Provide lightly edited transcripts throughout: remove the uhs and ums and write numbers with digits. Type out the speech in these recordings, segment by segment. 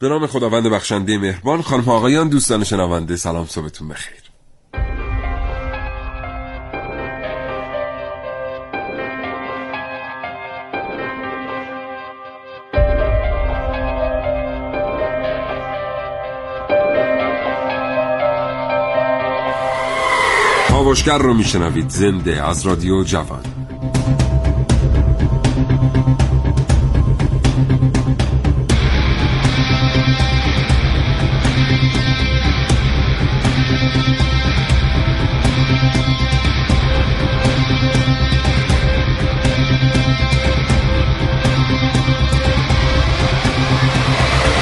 به نام خداوند بخشنده مهربان. خانم و آقایان، دوستان شنونده، سلام، صبحتون بخیر. خوشگر رو میشنوید زنده از رادیو جوان.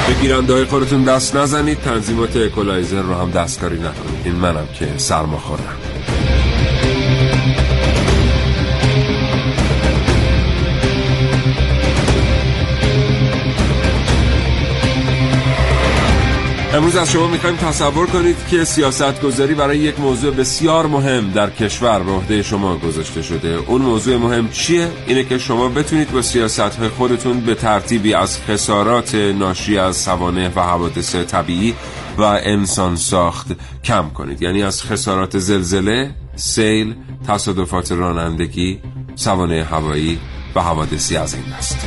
به گیرنده‌های خودتون دست نزنید، تنظیمات اکولایزر رو هم دستکاری نکنید. این منم که سرما خوردم. امروز از شما میخوایم تصور کنید که سیاستگذاری برای یک موضوع بسیار مهم در کشور به عهده شما گذاشته شده. اون موضوع مهم چیه؟ اینه که شما بتونید با سیاست‌های خودتون به ترتیبی از خسارات ناشی از سوانح و حوادث طبیعی و انسان ساخت کم کنید. یعنی از خسارات زلزله، سیل، تصادفات رانندگی، سوانح هوایی و حوادثی از این دست.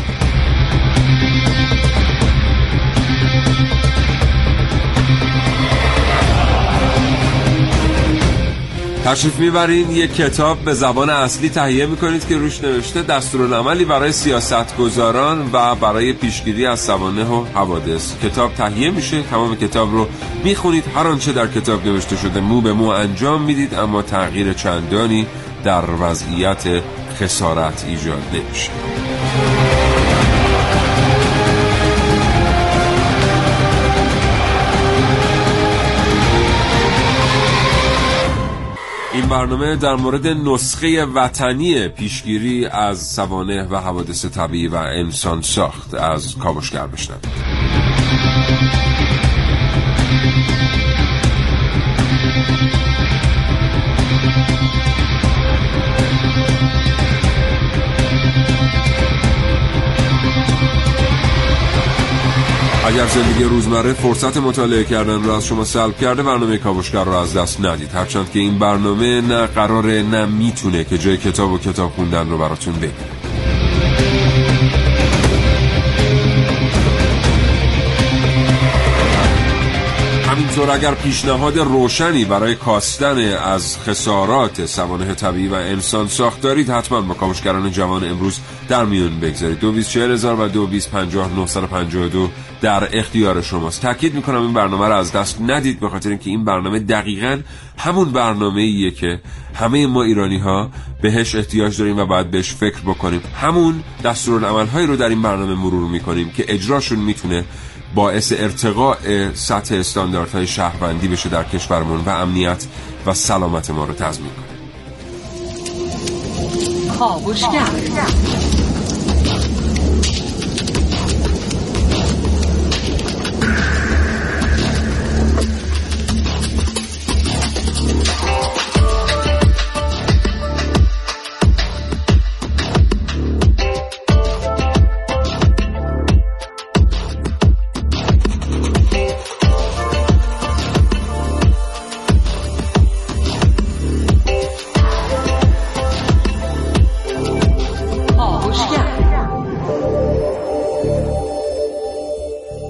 تشریف میبرین یک کتاب به زبان اصلی تهیه میکنید که روش نوشته دستورالعملی برای سیاستگزاران و برای پیشگیری از سوانح و حوادث. کتاب تهیه میشه، تمام کتاب رو میخونید، هر آنچه در کتاب نوشته شده مو به مو انجام میدید، اما تغییر چندانی در وضعیت خسارت ایجاد نمیشه. این برنامه در مورد نسخه وطنی پیشگیری از سوانح و حوادث طبیعی و انسان ساخت از کاوشگر بشنوید. اگر زندگی روزمره فرصت مطالعه کردن را از شما سلب کرده، برنامه کاوشگر را از دست ندید، هرچند که این برنامه نه قراره نه میتونه که جای کتاب و کتاب خوندن رو براتون بگیره. همینطور اگر پیشنهاد روشنی برای کاستن از خسارات سوانح طبیعی و انسان ساخت دارید، حتما با کاوشگران جوان امروز در میون بگذارید. 224000 و 22500952 در اختیار شماست. تاکید میکنم این برنامه رو از دست ندید، به خاطر اینکه این برنامه دقیقاً همون برنامه‌ایه که همه ما ایرانی‌ها بهش احتیاج داریم و باید بهش فکر بکنیم. همون دستورالعمل‌هایی رو در این برنامه مرور میکنیم که اجراشون میتونه باعث ارتقاء سطح استانداردهای شهروندی بشه در کشورمون و امنیت و سلامت ما رو تضمین کنه. کاوشگر.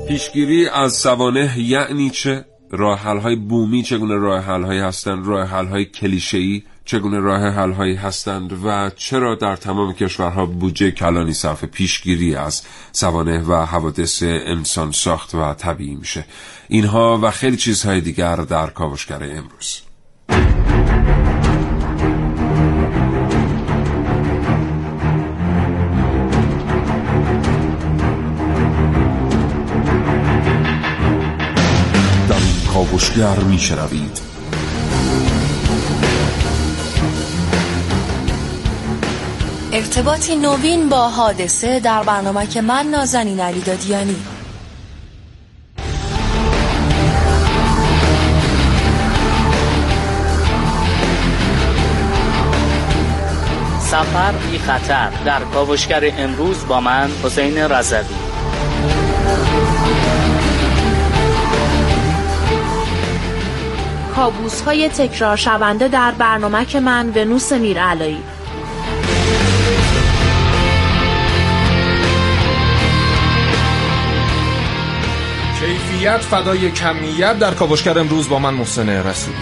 پیشگیری از سوانح یعنی چه؟ راه حل‌های بومی چگونه راه حل‌هایی هستند؟ راه حل‌های کلیشه‌ای چگونه راه حل‌هایی هستند؟ و چرا در تمام کشورها بودجه کلانی صرف پیشگیری از سوانح و حوادث انسان ساخت و طبیعی میشه؟ اینها و خیلی چیزهای دیگر در کاوشگر امروز. کاوشگر می‌شنوید ارتباطی نوین با حادثه در برنامه که من نازنین علیدادیانی. سفر بی خطر در کاوشگر امروز با من حسین رضوی. کابوس‌های تکرار شونده در برنامک من ونوس میرعلایی. کیفیت فدای کمیت در کاوشگر امروز با من محسن رسولی.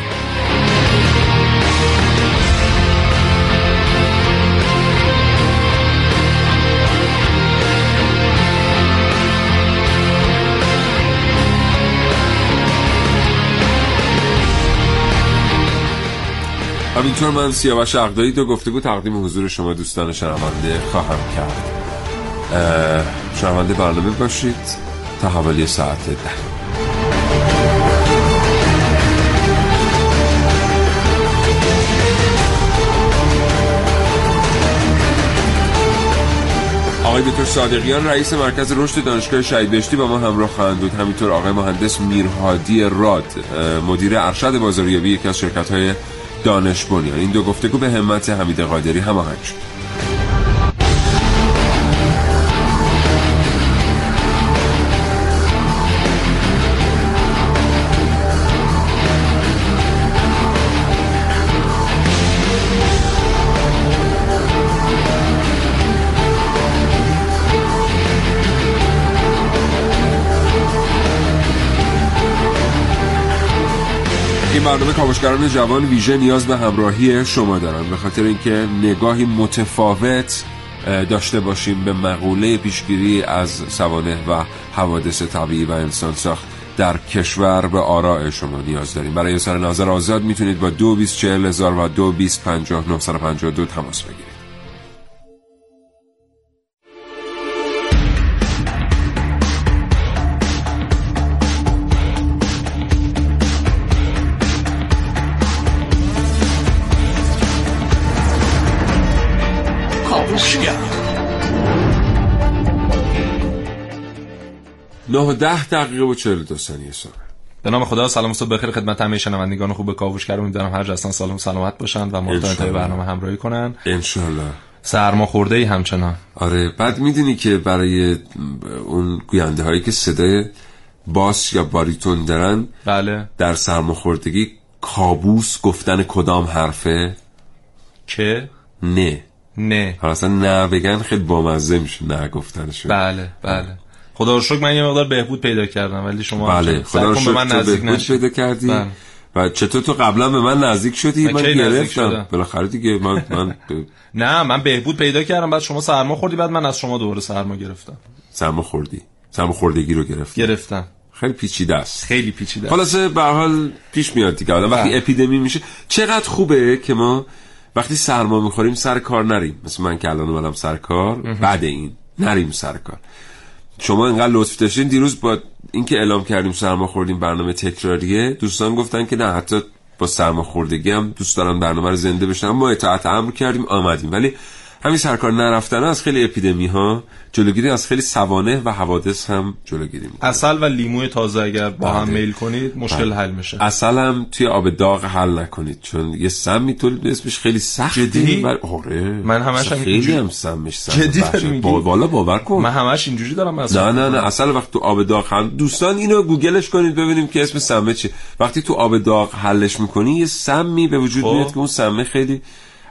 همینطور من سیاوش عقدایی تو گفتگو تقدیم حضور شما دوستان شنونده خواهم کرد. شنونده برنامه باشید تا حوالی ساعت 10. آقای دکتر صادقیان رئیس مرکز رشد دانشگاه شهید بهشتی با ما همراه خواهند بود. همینطور آقای مهندس میرهادی راد مدیر ارشد بازاریابی یکی از شرکت‌های دانش بنیان. این دو گفتگو به همت حمید قادری هماهنگ شد. برنامه کاوشگران جوان ویژه نیاز به همراهی شما دارن، به خاطر اینکه نگاهی متفاوت داشته باشیم به مقوله پیشگیری از سوانح و حوادث طبیعی و انسان ساخت در کشور. به آراء شما نیاز داریم. برای اظهار نظر آزاد میتونید با 224000 و 22500952 تماس بگیرید. نه 10 دقیقه و 42 ثانیه سر. به نام خدا، سلام صبح بخیر خدمت همه شنوندگان خوب کاوشگر. امیدوارم هر جاستان سالم و سلامت باشن و ما تا انتهای برنامه همراهی کنن ان شاء الله. سرماخورده‌ای همچنان. آره، بعد میدونی که برای اون گوینده هایی که صدای باس یا باریتون دارن، بله، در سرماخوردگی کابوس گفتن کدام حرفه؟ که نه اصلا نه بگن خیلی بامزه میشه نه گفتنش. بله خدا رو شکر من یه مقدار بهبود پیدا کردم، ولی شما خدا رو شکر من نزدیک نشد کردی. و چطور تو قبلا به من نزدیک شدی؟ من گرفتم بالاخره دیگه. من نه من بهبود پیدا کردم، بعد شما سرما خوردی، بعد من از شما دوباره سرما گرفتم. سرما خوردگی رو گرفتم. خیلی پیچیده است، خلاصه به هر حال پیش میاد دیگه. وقتی اپیدمی میشه چقدر خوبه که ما وقتی سرما میخوریم سر کار نریم، مثل من که الان اومدم سر کار بعد این نریم سر کار. شما انقدر لطف داشتین دیروز با اینکه اعلام کردیم سرما خوردیم برنامه تکراریه، دوستان گفتن که نه حتی با سرما خوردگی هم دوست دارن برنامه رو زنده بشن. ما اطاعت امر کردیم آمدیم، ولی همین سرکار نرفتن از خیلی اپیدمی ها جلوگیری، از خیلی سوانح و حوادث هم جلوگیری میکنه. عسل و لیمو تازه اگر با هم میل کنید مشکل حل میشه. عسل هم توی آب داغ حل نکنید، چون یه سم میتولید اسمش خیلی سخت. جدی؟ آره من همش خیلی هم سمش سخت. جدی؟ والا باور کن من همش اینجوری دارم. نه عسل وقت تو آب داغ حل، دوستان اینو گوگلش کنید ببینیم که اسم سمه چیه. وقتی تو آب داغ حلش میکنی یه سمی به وجود میاد که اون سمه خیلی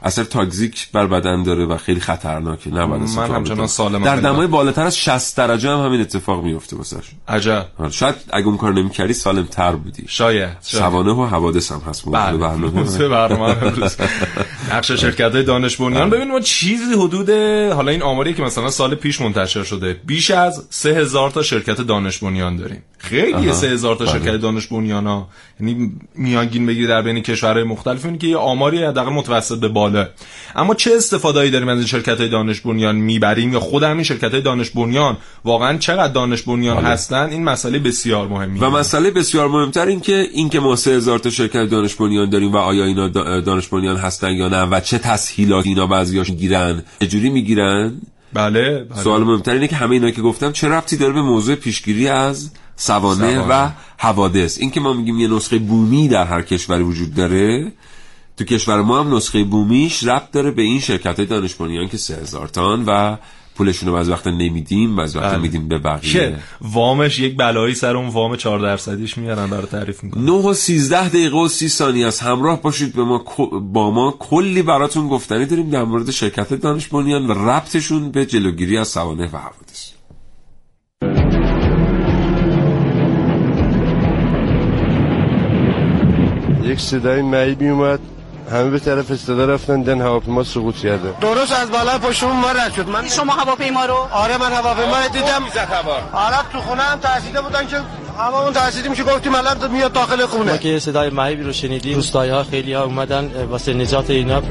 اثر تاکزیک بر بدن داره و خیلی خطرناکه. نه من همچنان سالم. در دمای بالاتر از 60 درجه هم همین اتفاق میفته واسش. عجب. شاید اگه اون کارو نمی‌کردی سالم تر بودی. شاید. سوانح و حوادث هم هست. بله. برنامه امروز. نقش شرکت‌های دانش بنیان. ببین ما چیزی حدود، حالا این آماری که مثلا سال پیش منتشر شده، بیش از 3000 تا شرکت دانش بنیان داریم. خیلی 3000 تا شرکت دانش بنیانا، یعنی میانگین بگیری در بین کشورهای مختلف اینه که یه آماری حداقل متوسط به بالا. اما چه استفاده‌ای داریم از این شرکت‌های دانش بنیان میبریم، یا خود همین شرکت‌های دانش بنیان واقعاً چقدر دانش بنیان هستن؟ این مسئله بسیار مهمیه. و مسئله بسیار مهمتر این که ما 3000 تا شرکت دانش بنیان داریم و آیا اینا دانش بنیان هستن یا نه، و چه تسهیلاتی اینا بعضیاش میگیرن، چه جوری میگیرن. بله. سوال مهمتر اینه که همه اینا که گفتم چه ربطی داره به موضوع پیشگیری از سوانح و حوادث. این که ما میگیم یه نسخه بومی در هر کشوری وجود داره، تو کشور ما هم نسخه بومیش ربط داره به این شرکت‌های دانش بنیان که 3000 تان و پولشون رو از وقت نمیدیم، از وقت میدیم به بقیه که وامش یک بلایی سر اون وام 4%ش میارن برای تعریف میکنن. 9 و 13 دقیقه و 30 ثانیه است، همراه باشید با ما کلی براتون گفتنی داریم در مورد شرکت دانش بنیان و ربطشون به جلوگیری از سوانح و حوادث. یک صدای معیبی اومد، همه به طرف استادا رفتن، دن هواپیما سقوط کرده. درست از بالا پشتون ما رد شد. من شما هواپیما رو؟ آره من هواپیما رو دیدم. آره تو خونه هم ترسیده بودن که اما اون ترسیدیم که گفتیم الان میاد داخل خونه. ما که صدای معیبی رو شنیدیم، روستایی‌ها خیلی‌ها اومدن واسه نجات اینا.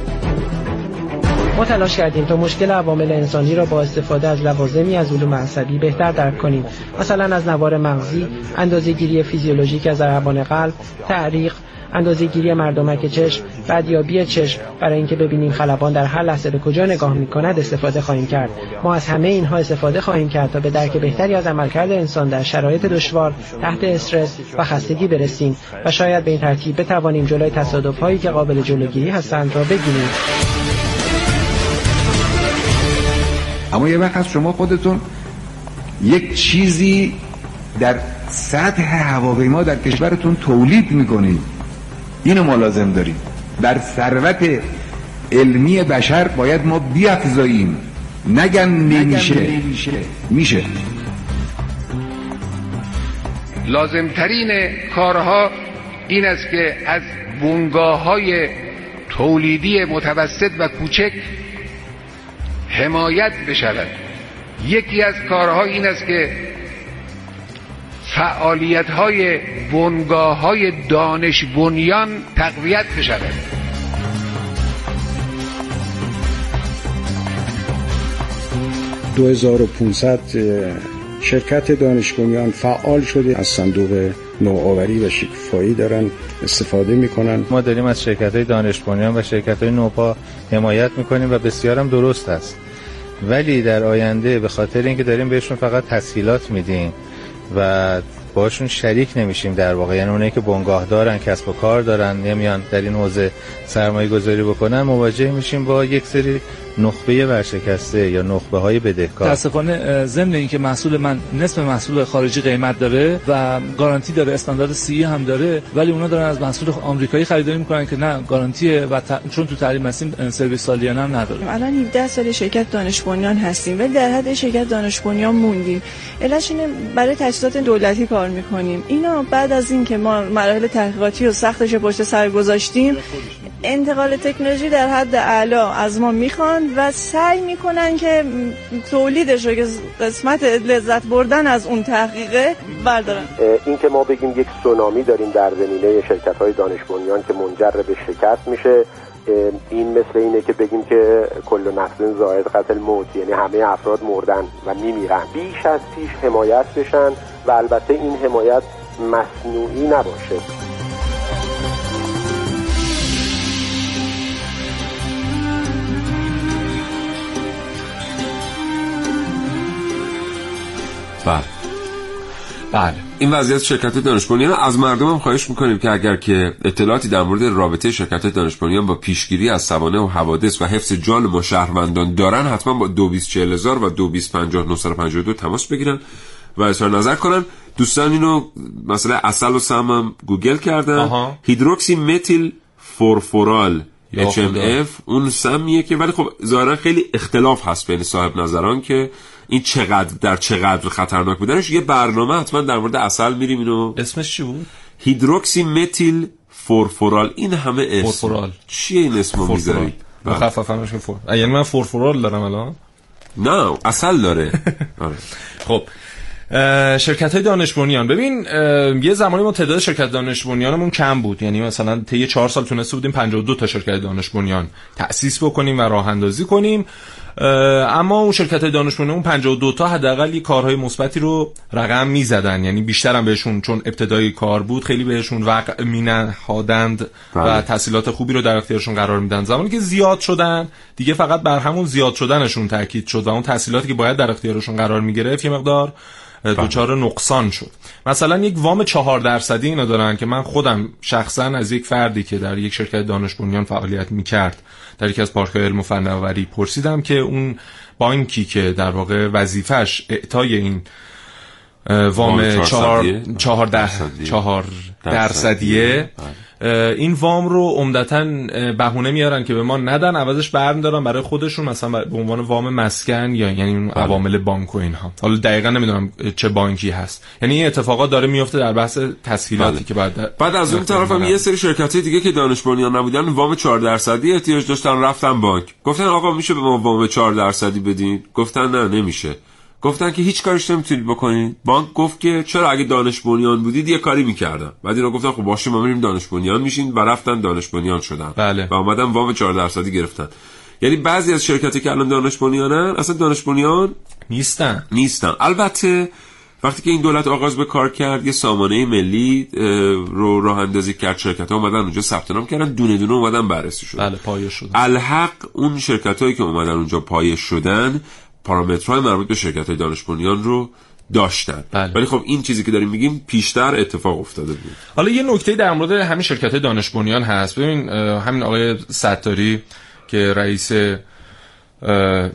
ما تلاش کردیم تا مشکل عوامل انسانی را با استفاده از لوازمی از علوم عصبی بهتر درک کنیم، مثلا از نوار مغزی، اندازه‌گیری فیزیولوژیک از ضربان قلب، تعریق، اندازه‌گیری مردمک چشم، ردیابی چشم، برای اینکه ببینیم خلبان در هر لحظه به کجا نگاه می‌کند استفاده خواهیم کرد. ما از همه اینها استفاده خواهیم کرد تا به درک بهتری از عملکرد انسان در شرایط دشوار، تحت استرس و خستگی برسیم و شاید به این ترتیب بتوانیم جلوی تصادف‌هایی که قابل جلوگیری هستند را بگیریم. اما یه وقت شما خودتون یک چیزی در سطح هواپیما در کشورتون تولید می‌کنید، اینو ما لازم داریم. در ثروت علمی بشر باید ما بیافزاییم، نگن نمیشه. لازمترین کارها این است که از بنگاه‌های تولیدی متوسط و کوچک حمایت بشود. یکی از کارها این است که فعالیت‌های بنگاه‌های دانش بنیان تقویت بشود. $2500 شرکت دانش بنیان فعال شده، از صندوق نوآوری و شکوفایی دارن استفاده میکنن. ما داریم از شرکت‌های دانش بنیان و شرکت‌های نوپا حمایت میکنیم و بسیار هم درست است، ولی در آینده به خاطر اینکه داریم بهشون فقط تسهیلات میدیم و باشون شریک نمیشیم در واقع، یعنی اونایی که بنگاه دارن، کسب و کار دارن، نمیان در این حوزه سرمایه گذاری بکنن، مواجه میشیم با یک سری نخبه ورشکسته یا نخبه های بدهکار. متاسفانه ضمن اینکه محصول من نصف محصول خارجی قیمت داره و گارانتی داره، استاندارد سی هم داره، ولی اونا دارن از محصول آمریکایی خریداری میکنن که نه گارانتیه و چون تو تعلیم هستیم سرویس سالیانه هم نداره. الان 17 سال شرکت دانش بنیان هستیم ولی در حد شرکت دانش بنیان موندیم. علتش اینه برای تجهیزات دولتی کار میکنیم. اینا بعد از اینکه ما مراحل تحقیقاتی و سختش پشت سر گذاشتیم، انتقال تکنولوژی در حد اعلا از ما میخوان و سعی میکنن که تولیدش رو که قسمت لذت بردن از اون تحقیقه بردارن. این که ما بگیم یک سونامی داریم در زمینه شرکت های دانش بنیان که منجر به شکست میشه، این مثل اینه که بگیم که کل نفس زائد قتل موت، یعنی همه افراد مردن و میمیرن. بیش از پیش حمایت بشن و البته این حمایت مصنوعی نباشه. بله این وضعیت شرکت دانش بنیان. از مردم هم خواهش میکنیم که اگر که اطلاعاتی در مورد رابطه شرکت دانش بنیان با پیشگیری از سوانح و حوادث و حفظ جان ما شهروندان دارن، حتما با 224000 و 2250 تماس بگیرن و اظهار نظر کنن. دوستان اینو مثلا عسل و سم هم گوگل کردن، هیدروکسی متیل فورفورال HMF اون سمیه که، ولی خب ظاهرا خیلی اختلاف هست بین صاحب نظران که این چقدر در چقدر خطرناک بودنش. یه برنامه حتما در مورد عسل میریم. اینو اسمش چی بود؟ هیدروکسی متیل فورفورال. این همه اسم فورفورال چیه؟ این اسمو میذاری مخفف همش که فور، یعنی من فورفورال دارم الان؟ نه عسل داره. خب شرکت‌های دانش بنیان، ببین یه زمانی ما تعداد شرکت دانش بنیانمون کم بود، یعنی مثلا طی 4 سال تونسته بودیم 52 تا شرکت دانش بنیان تأسیس بکنیم و راه اندازی کنیم، اما اون شرکت‌های دانش بنیان 52 تا حداقل یه کارهای مثبتی رو رقم می‌زدن، یعنی بیشتر هم بهشون چون ابتدای کار بود خیلی بهشون وقع می‌نهادند و تسهیلات خوبی رو در اختیارشون قرار میدن. زمانی که زیاد شدن دیگه فقط بر همون زیاد شدنشون تاکید شد و اون تسهیلاتی که باید در اختیارشون قرار می‌گرفت یه مقدار دچار نقصان شد. مثلا یک وام 4% اینا دارن که من خودم شخصا از یک فردی که در یک شرکت دانش بنیان فعالیت میکرد در یکی از پارک‌های علم و فناوری پرسیدم که اون بانکی که در واقع وظیفش اعطای این وام 4 درصدیه این وام رو عمدتاً بهونه میارن که به ما ندن، عوضش برمی‌دارن برای خودشون، مثلا به عنوان وام مسکن یا یعنی عوامل بانک و اینها. حالا دقیقاً نمیدونم چه بانکی هست. یعنی این اتفاقات داره میفته در بحث تسهیلاتی که بعد از اون طرف هم یه سری شرکت‌های دیگه که دانش بنیان نبودن وام 4 درصدی احتیاج داشتن، رفتن بانک گفتن آقا میشه به ما وام 4 درصدی بدین؟ گفتن نه نمیشه. گفتن که هیچ کارش نمیتونید بکنید. بانک گفت که چرا، اگه دانش بنیان بودید یه کاری میکردن. بعد اینا گفتن خب باشه ما میریم دانش بنیان میشین و رفتن دانش بنیان شدن. بله. و اومدن وام 4 درصدی گرفتن. یعنی بعضی از شرکتایی که الان دانش بنیانن اصلا دانش بنیان نیستن. البته وقتی که این دولت آغاز به کار کرد یه سامانه ملی رو راه اندازی کرد، شرکت‌ها اومدن اونجا ثبت نام کردن، دونه دونه اومدن بررسی شدن. بله پایش شدن. الحق اون شرکتایی که اومدن اونجا پایش شدن پارامترهای مربوط به شرکت‌های دانش بنیان رو داشتن. بله. ولی خب این چیزی که داریم میگیم پیشتر اتفاق افتاده بود. حالا یه نکته در مورد همین شرکت‌های دانش بنیان هست. ببین همین آقای ستاری که رئیس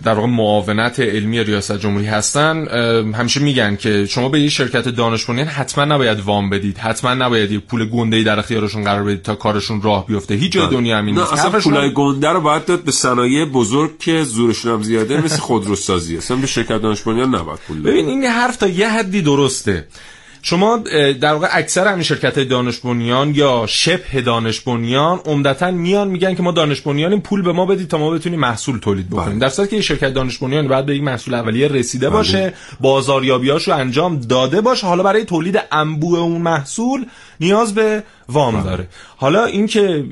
در واقع معاونت علمی ریاست جمهوری هستن، همیشه میگن که شما به یه شرکت دانش بنیان حتما نباید وام بدید، حتما نباید یه پول گنده‌ای در اختیارشون قرار بدید تا کارشون راه بیفته. هیچ جای دنیا همین نیست. اصلا پولای گنده رو باید داد به صنایع بزرگ که زورشون هم زیاده، مثل خودروسازی. اصلا به شرکت دانش بنیان نباید پول بدید. ببین این حرف تا یه حدی درسته. شما در واقع اکثر همین شرکت‌های دانش بنیان یا شبه دانش بنیان عمدتاً میان میگن که ما دانش بنیانیم، پول به ما بدید تا ما بتونیم محصول تولید بکنیم. در صورتی که این شرکت دانش بنیان بعد به یک محصول اولیه رسیده باشه، بازاریابیاشو انجام داده باشه، حالا برای تولید انبوه اون محصول نیاز به وام داره. حالا این که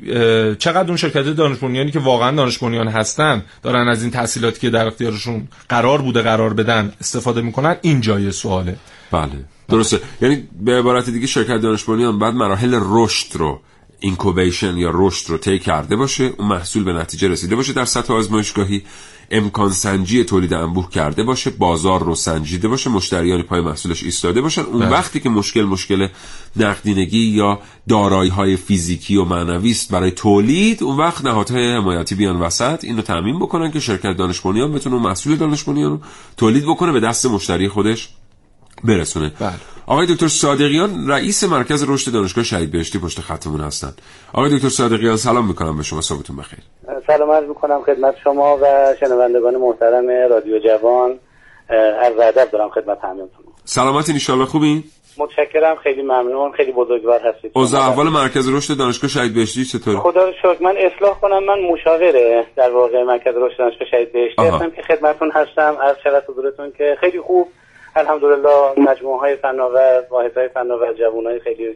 چقدر اون شرکت دانش بنیانی که واقعا دانش بنیان هستن دارن از این تسهیلاتی که در اختیارشون قرار بوده قرار بدن استفاده میکنن، این جای سواله. بله درسته. یعنی به عبارت دیگه شرکت دانش بنیان بعد مراحل رشد رو، اینکوبیشن یا رشد رو طی کرده باشه، اون محصول به نتیجه رسیده باشه در سطح آزمایشگاهی، امکان سنجی تولید انبوه کرده باشه، بازار رو سنجیده باشه، مشتریان پای محصولش ایستاده باشن. اون وقتی که مشکل نقدینگی یا دارایی‌های فیزیکی و معنوی است برای تولید، اون وقت نهادهای حمایتی بیان وسط اینو تضمین بکنن که شرکت دانش بنیان بتونه محصول دانش بنیان رو تولید بکنه به دست مشتری خودش برسونه. بله. آقای دکتر صادقیان رئیس مرکز رشد دانشگاه شهید بهشتی پشت خطمون هستن. آقای دکتر صادقیان سلام میکنم به شما، صبحتون بخیر. سلام عرض میکنم خدمت شما و شنوندگان محترم رادیو جوان. عرض ادب دارم خدمت همه‌تون. سلامتین ان شاءالله. خوبین؟ متشکرم، خیلی ممنون، خیلی بزرگوار هستید. اوضاع احوال مرکز رشد دانشگاه شهید بهشتی چطوره؟ خدا رو شکر. من اصلاح کنم، من مشاوره در واقع مرکز رشد دانشگاه شهید بهشتی هستم که خدمتتون هستم. عرض شرف حضورتون که خیلی خوب الحمدلله مجموعه‌های فناور، واحدهای فناور، جوانای خیلی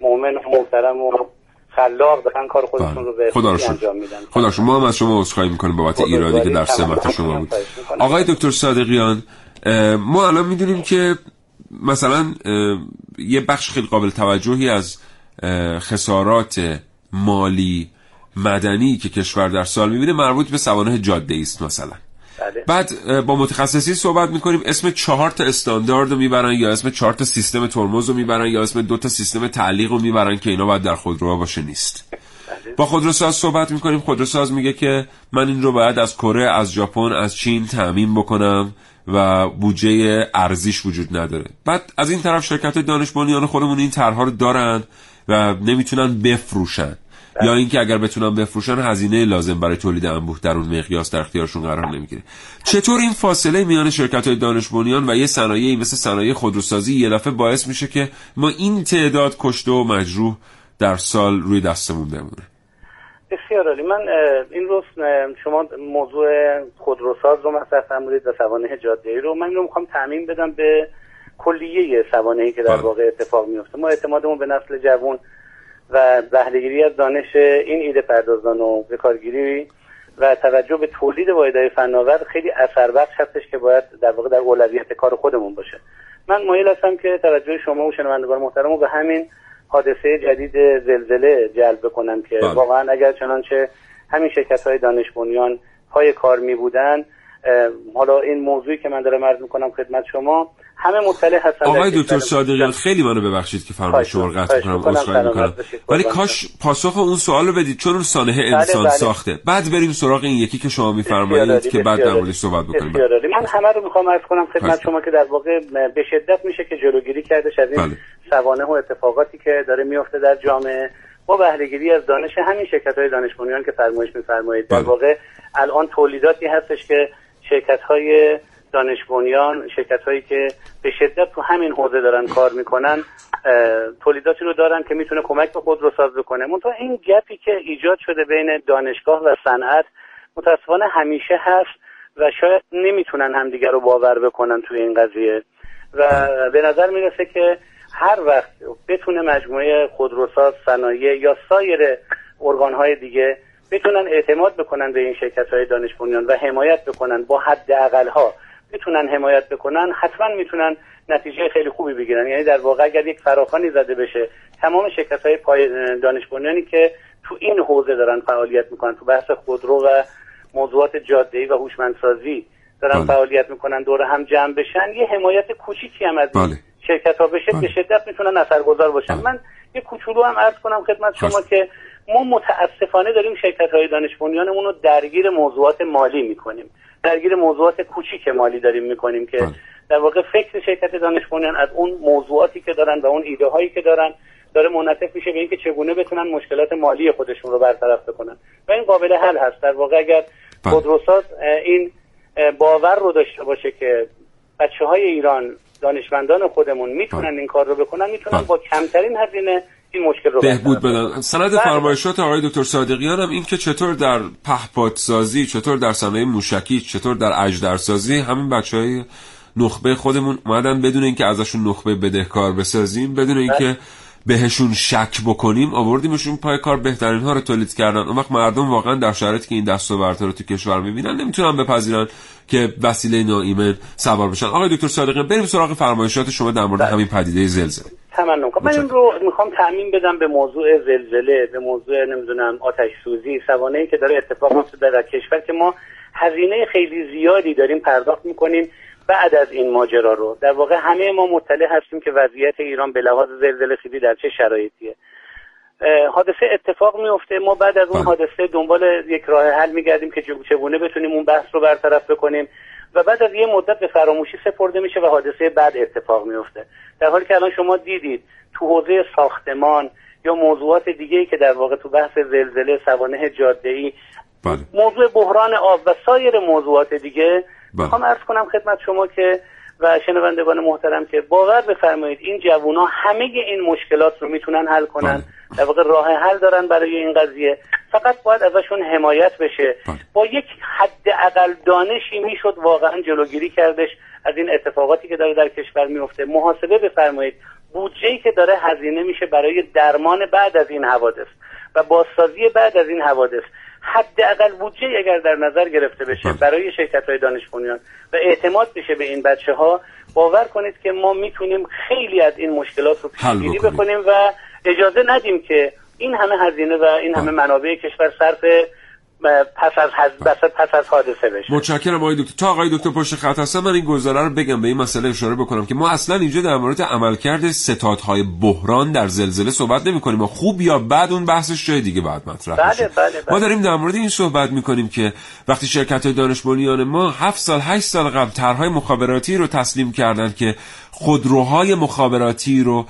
مؤمن و محترم و خلاق دارن کار خودشون رو به خوبی انجام میدن. خدا شما، ما هم از شما عذرخواهی می‌کنیم بابت ایرادی که در سمت شما بود. آقای دکتر صادقیان، ما الان می‌دونیم که مثلا یه بخش خیلی قابل توجهی از خسارات مالی مدنی که کشور در سال می‌بینه مربوط به سوانح جاده است مثلا. بعد با متخصصی صحبت میکنیم، اسم 4 تا استاندارد رو میبرن، یا اسم 4 تا سیستم ترمز رو میبرن، یا اسم 2 تا سیستم تعلیق رو میبرن که اینا باید در خودروها باشه، نیست. با خودروساز صحبت میکنیم، خودروساز میگه که من این رو باید از کره، از ژاپن، از چین تامین بکنم و بودجه ارزش وجود نداره. بعد از این طرف شرکت دانش بنیان خودمون این طرها رو دارن و نمیتونن بفروشن، یا اینکه اگر بتونن بفروشن هزینه لازم برای تولید انبوه در اون مقیاس در اختیارشون قرار نمیگیره. چطور این فاصله میان شرکت‌های دانش بنیان و یه صنایعی مثل صنایع خودروسازی یه دفعه باعث میشه که ما این تعداد کشته و مجروح در سال روی دستمون بمونه؟ بسیار عالی. من این روز شما موضوع خودروساز رو مطرح فرمودید و سوانح جاده‌ای رو، من اینو می‌خوام تعمیم بدم به کلیه سوانحی که در واقع اتفاق میفته. ما اعتمادمون به نسل جوان و بهره‌گیری از دانش این ایده پردازان و بکارگیری و توجه به تولید واحدهای فناور خیلی اثربخش هستش که باید در واقع در اولویت کار خودمون باشه. من مایل هستم که توجه شما و شنوندگان محترمو به همین حادثه جدید زلزله جلب بکنم که واقعا اگر چنانچه همین شرکت‌های دانش بنیان پای کار می بودن حالا این موضوعی که من دارم عرض میکنم خدمت شما، همه مطلع هستند. آقای دکتر صادقیان خیلی منو ببخشید که فرمایش شما رو قطع کنم، عذرخواهی میکنم، ولی کاش پاسخ اون سوال رو بدید چون سانحه انسان ساخته. بعد بریم سراغ این یکی که شما میفرمایید که بعد در موردش صحبت بکنیم. من همه رو میخوام عرض کنم خدمت شما که در واقع به شدت میشه که جلوگیری کرده از این سوانح و اتفاقاتی که داره میفته در جامعه با بهره‌گیری از دانش همین شرکت‌های دانش بنیان که فرمایش میفرمایید. در واقع الان تولیداتی هستش که شرکت‌های دانش بنیان، شرکت‌هایی که به شدت تو همین حوزه دارن کار میکنن، تولیداتی رو دارن که میتونه کمک به خود رو ساز بکنه. منتها این گپی که ایجاد شده بین دانشگاه و صنعت متأسفانه همیشه هست و شاید نمیتونن همدیگر رو باور بکنن توی این قضیه و به نظر میرسه که هر وقت بتونه مجموعه خودروساز، صنایع یا سایر ارگان‌های دیگه بتونن اعتماد بکنن به این شرکت‌های دانش بنیان و حمایت بکنن، با حداقل‌ها بتونن حمایت بکنن، حتما میتونن نتیجه خیلی خوبی بگیرن. یعنی در واقع اگر یک فراخوانی زده بشه، تمام شرکت‌های دانش بنیانی که تو این حوزه دارن فعالیت میکنن، تو بحث خودرو و موضوعات جاده‌ای و هوشمندسازی دارن فعالیت میکنن، دور هم جمع بشن، یه حمایت کوچیکی هم از شرکت‌ها بشه، به شدت میتونن اثرگذار باشن. من یه کوچولو هم عرض کنم خدمت شما که ما متاسفانه داریم شرکت‌های دانش بنیانمون رو درگیر موضوعات مالی می‌کنیم. درگیر موضوعات کوچیک مالی داریم می‌کنیم که در واقع فکر شرکت دانش بنیان از اون موضوعاتی که دارن و اون ایده‌هایی که دارن داره منطبق میشه به اینکه چگونه بتونن مشکلات مالی خودشون رو برطرف بکنن. و این قابل حل هست. در واقع اگر خودروساز این باور رو داشته باشه که بچه‌های ایران، دانشمندان خودمون میتونن این کار رو بکنن، میتونن با کمترین هزینه این مشکل رو بهبود بدن. سند فرمایشات آقای دکتر صادقیان هم این که چطور در پهپادسازی، چطور در صنایع موشکی، چطور در اژدرسازی همین بچهای نخبه خودمون اومدن بدون اینکه ازشون نخبه بدهکار بسازیم، بدون اینکه بهشون شک بکنیم، آوردیمشون پای کار، بهترین ها رو تولید کردن. اون وقت مردم واقعا در شرایطی که این دستاوردها رو تو کشور می‌بینن نمیتونن بپذیرن که وسیله ناایمن سوار بشن. آقای دکتر صادقیان بریم سراغ فرمایشات شما در مورد همین پدیده زلزله. تمام من این رو میخوام تعمیم بدم به موضوع زلزله، به موضوع نمیدونم آتش سوزی، سوانحی که داره اتفاق میفته در کشور که ما هزینه خیلی زیادی داریم پرداخت می‌کنیم بعد از این ماجرا رو. در واقع همه ما مطلع هستیم که وضعیت ایران به لحاظ زلزله‌خیزی در چه شرایطیه. حادثه اتفاق میفته، ما بعد از اون حادثه دنبال یک راه حل میگردیم که چگونه بتونیم اون بحث رو برطرف بکنیم و بعد از یه مدت به فراموشی سپرده میشه و حادثه بعد اتفاق میفته. در حالی که الان شما دیدید تو حوزه ساختمان یا موضوعات دیگه‌ای که در واقع تو بحث زلزله، سوانح جاده‌ای، موضوع بحران آب و سایر موضوعات دیگه، میخوام عرض کنم خدمت شما که و شنوندگان محترم که باور بفرمایید این جوونا همه این مشکلات رو میتونن حل کنن. در واقع راه حل دارن برای این قضیه، فقط باید ازشون حمایت بشه. با یک حداقل دانشی میشد واقعا جلوگیری کردش از این اتفاقاتی که داره در کشور میفته. محاسبه بفرمایید بودجه‌ای که داره هزینه میشه برای درمان بعد از این حوادث و بازسازی بعد از این حوادث، حداقل بودجه اگر در نظر گرفته بشه برای شرکت‌های دانش بنیان و اعتماد بشه به این بچه‌ها، باور کنید که ما میتونیم خیلی از این مشکلات رو پیشگیری بکنیم و اجازه ندیم که این همه هزینه و این همه منابع کشور صرف پس از حادثه بشه. متشکرم آقای دکتر. تا آقای دکتر پشت خط هستن من این گزاره رو بگم، به این مسئله اشاره بکنم که ما اصلا اینجا در مورد عملکرد ستادهای بحران در زلزله صحبت نمی‌کنیم. ما خوب یا بد اون بحثش جای دیگه بعد مطرح بشه. ما داریم در مورد این صحبت می‌کنیم که وقتی شرکت‌های دانش بنیان ما 7 سال 8 سال قبل طرح‌های مخابراتی رو تسلیم کردن که خودروهای مخابراتی رو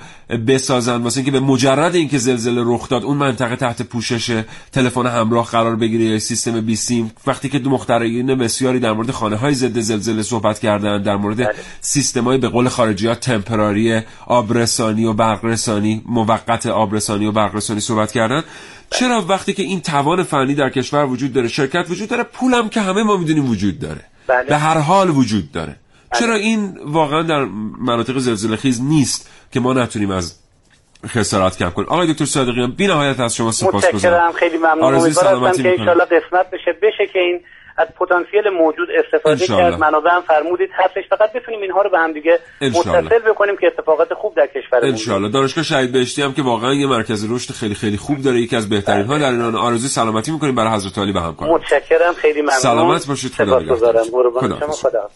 بسازن واسه اینکه به مجرد اینکه زلزله رخ داد اون منطقه تحت پوشش تلفن همراه قرار بگیره یا سیستم بی سیم. وقتی که مخترعین بسیاری در مورد خانه‌های ضد زلزله صحبت کردن، در مورد سیستم‌های به قول خارجی‌ها تمپراری آبرسانی و برقرسانی، موقت آبرسانی و برقرسانی صحبت کردن، چرا وقتی که این توان فنی در کشور وجود داره، شرکت وجود داره، پولم که همه ما می‌دونیم وجود داره، به هر حال وجود داره، چرا این واقعا در مناطق زلزله خیز نیست که ما نتونیم از خسارات کم کنیم؟ آقای دکتر صادقیان بی‌نهایت از شما سپاسگزارم. متشکرم، خیلی ممنون. آرزوی سلامتی می‌کنم. ان شاءالله قسمت بشه که این از پتانسیل موجود استفاده کرد، منابع هم فرمودید هستش، فقط بتونیم اینها رو به هم دیگه متصل بکنیم که اتفاقات خوب در کشورمون ان شاء الله. دانشگاه شهید بهشتی هم که واقعا یه مرکز رشد خیلی خیلی خوب داره، یکی از بهترین ها در ایران. آرزوی سلامتی می‌کنیم برای حضرت علی به همکاران. متشکرم، خیلی ممنون، سلامت باشید، خدا نگهدارتون. قربان شما، خدا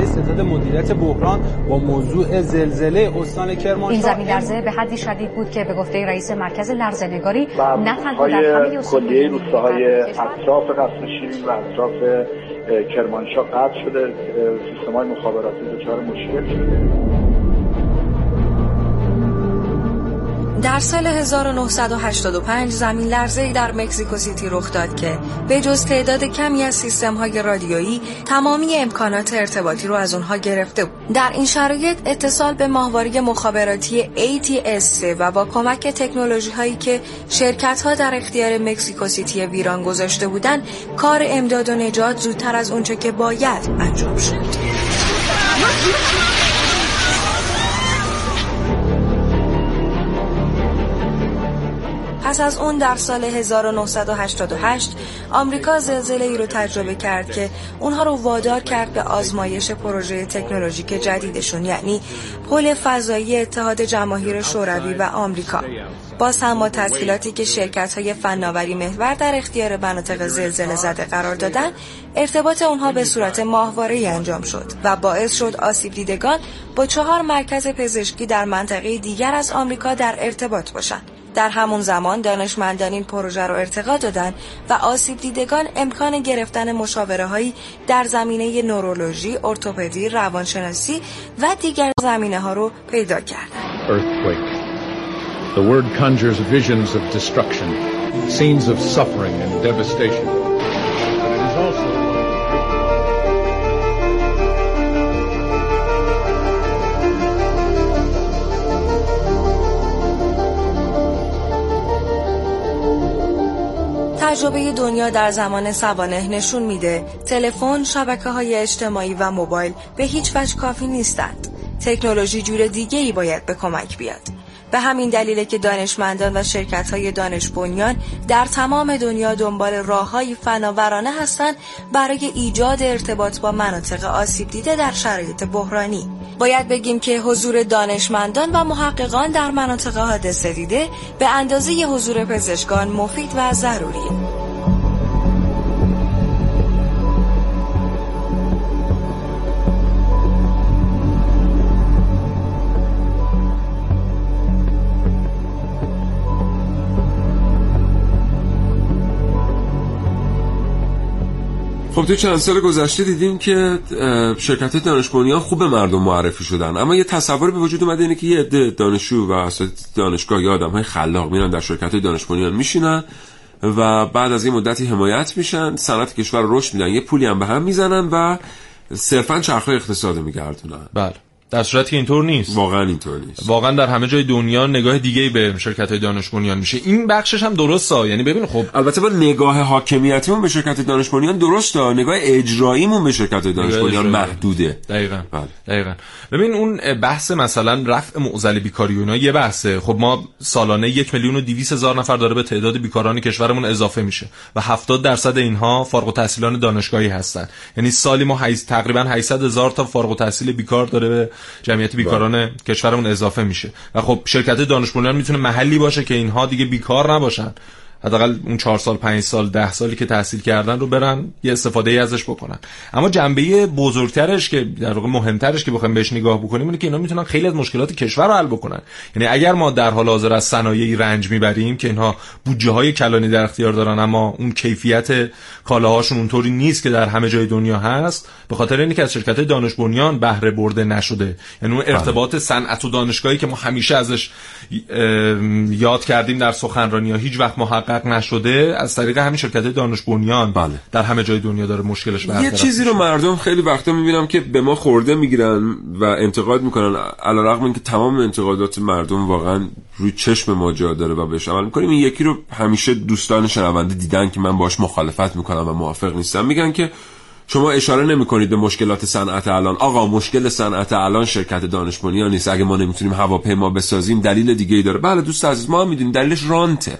ستاد مدیریت بحران با موضوع زلزله استان کرمانشاه. این زمین لرزه به حدی شدید بود که به گفته رئیس مرکز لرزه‌نگاری نه تنها در همه روستاهای اطراف قصر شیرین و اطراف کرمانشاه قطع شده، سیستم‌های مخابراتی دچار مشکل شده. در سال 1985 زمین لرزه‌ای در مکزیکو سیتی رخ داد که به جز تعداد کمی از سیستم‌های رادیویی تمامی امکانات ارتباطی رو از اونها گرفته بود. در این شرایط اتصال به ماهواره مخابراتی ATS و با کمک تکنولوژی‌هایی که شرکت‌ها در اختیار مکزیکو سیتی ویران گذاشته بودند، کار امداد و نجات زودتر از اونچه که باید انجام شد. پس از اون در سال 1988 آمریکا زلزله‌ای رو تجربه کرد که اونها رو وادار کرد به آزمایش پروژه تکنولوژیک جدیدشون، یعنی پل فضایی اتحاد جماهیر شوروی و آمریکا. باز هم با تسهیلاتی که شرکت‌های فناوری محور در اختیار مناطق زلزله زده قرار دادن، ارتباط اونها به صورت ماهواره‌ای انجام شد و باعث شد آسیب دیدگان با 4 مرکز پزشکی در منطقه دیگر از آمریکا در ارتباط باشن. در همون زمان دانشمندان این پروژه رو ارتقا دادن و آسیب دیدگان امکان گرفتن مشاوره‌هایی در زمینه نورولوژی، ارتوپدی، روانشناسی و دیگر زمینه‌ها رو پیدا کردند. Earthquake. The word conjures visions of destruction, scenes of suffering and devastation. تجربه دنیا در زمان سوانح نشون میده تلفن، شبکه‌های اجتماعی و موبایل به هیچ وجه کافی نیستند. تکنولوژی جور دیگه‌ای باید به کمک بیاد. به همین دلیله که دانشمندان و شرکت‌های دانش بنیان در تمام دنیا دنبال راه‌های فناورانه هستند برای ایجاد ارتباط با مناطق آسیب دیده در شرایط بحرانی. باید بگیم که حضور دانشمندان و محققان در مناطق حادثه دیده به اندازه حضور پزشکان مفید و ضروریه. خب توی چند سال گذشته دیدیم که شرکت‌های دانش بنیان خوب به مردم معرفی شدن، اما یه تصور به وجود اومده اینه که یه عده دانشجو و اساتید دانشگاه یا آدم‌های خلاق میرن در شرکت‌های دانش بنیان میشینن و بعد از این مدتی حمایت میشن، صنعت کشور رشد میدن، یه پولی هم به هم میزنن و صرفاً چرخه اقتصاد رو میگردونن. بله، در صورتی که اینطور نیست، واقعا اینطور نیست. واقعا در همه جای دنیا نگاه دیگه‌ای به شرکت‌های دانش بنیان میشه. این بخشش هم درسته، یعنی ببین خب البته با نگاه حاکمیتیمون به شرکت دانش بنیان درسته، نگاه اجراییمون به شرکت دانش بنیان محدوده. دقیقاً. بله. دقیقاً. ببین اون بحث مثلا رفع معضل بیکاری و اینا یه بحثه. خب ما سالانه 1,200,000 نفر داره به تعداد بیکاران کشورمون اضافه میشه و 70% اینها فارغ التحصیلان دانشگاهی هستن. یعنی سالی ما تقریباً 800,000 تا فارغ التحصیل بیکار داره به جمعیت بیکاران کشورمون اضافه میشه و خب شرکت دانش بنیان میتونه محلی باشه که اینها دیگه بیکار نباشن، حداقل اون 4 سال 5 سال 10 سالی که تحصیل کردن رو برن یه استفاده ای ازش بکنن. اما جنبه بزرگترش که در واقع مهمترش که بخوایم بهش نگاه بکنیم اینه که اینا میتونن خیلی از مشکلات کشور رو حل بکنن. یعنی اگر ما در حال حاضر از صنایعی رنج میبریم که اینها بودجه های کلانی در اختیار دارن اما اون کیفیت کالاهاشون اونطوری نیست که در همه جای دنیا هست، به خاطر اینکه از شرکت های دانش بنیان بهره برده نشده. یعنی اون ارتباط صنعت و دانشگاهی که ما همیشه ازش یاد کردیم در سخنرانی‌ها هیچ وقت حقق نشده، از طریق همین شرکت‌های دانش بنیان در همه جای دنیا داره مشکلش برطرف میشه. یه چیزی رو مردم خیلی وقتا میبینم که به ما خورده میگیرن و انتقاد میکنن، علیرغم اینکه تمام انتقادات مردم واقعا روی چشم ما جا داره و بهش عمل میکنیم. این یکی رو همیشه دوستان شنونده دیدن که من باهاش مخالفت میکنم و موافق نیستم، میگن که شما اشاره نمی‌کنید به مشکلات صنعت الان. آقا مشکل صنعت الان شرکت دانش بنیان نیست. اگه ما نمیتونیم هواپیما بسازیم دلیل دیگه‌ای داره. بله دوست عزیز، ما هم می‌دونیم دلیلش رانته.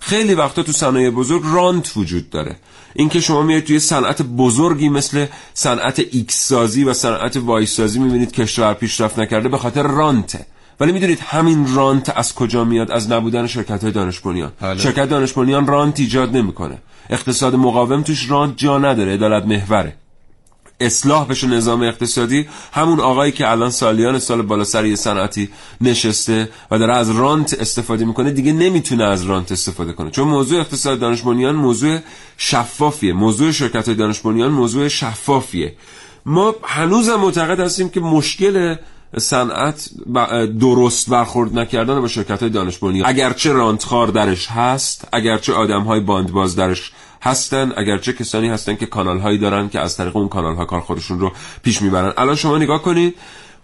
خیلی وقتا تو صنایع بزرگ رانت وجود داره. اینکه شما میاید توی صنعت بزرگی مثل صنعت ایکس سازی و صنعت وای سازی می‌بینید کشور پیشرفت نکرده، به خاطر رانته. ولی میدونید همین رانت از کجا میاد؟ از نبودن شرکت‌های دانش بنیان. شرکت دانش بنیان رانت ایجاد نمی‌کنه. اقتصاد مقاوم توش رانت جا نداره، عدالت محوره. اصلاح بشه نظام اقتصادی، همون آقایی که الان سالیان سال بالا سر یه صنعتی نشسته و داره از رانت استفاده میکنه دیگه نمیتونه از رانت استفاده کنه، چون موضوع اقتصاد دانش بنیان موضوع شفافیه، موضوع شرکت‌های دانش بنیان موضوع شفافیه. ما هنوزم معتقد هستیم که مشکل صنعت درست برخورد نکردن با شرکت‌های دانش بنیان، اگرچه رانتخوار درش هست، اگرچه آدم‌های باندباز درش هستن، اگرچه کسانی هستن که کانال‌هایی دارن که از طریق اون کانال‌ها کار خودشون رو پیش میبرن. الان شما نگاه کنید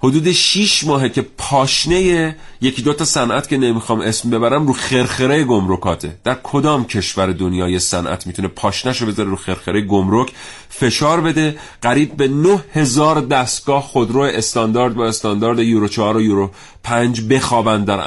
حدود 6 ماهه که پاشنه یکی دو تا صنعت که نمیخوام اسم ببرم رو خرخره گمرکاته. در کدام کشور دنیای صنعت میتونه پاشنهشو بذاره رو خرخره گمرک فشار بده؟ قریب به 9000 دستگاه خودرو استاندارد با استاندارد یورو 4 و یورو 5 بخوابن در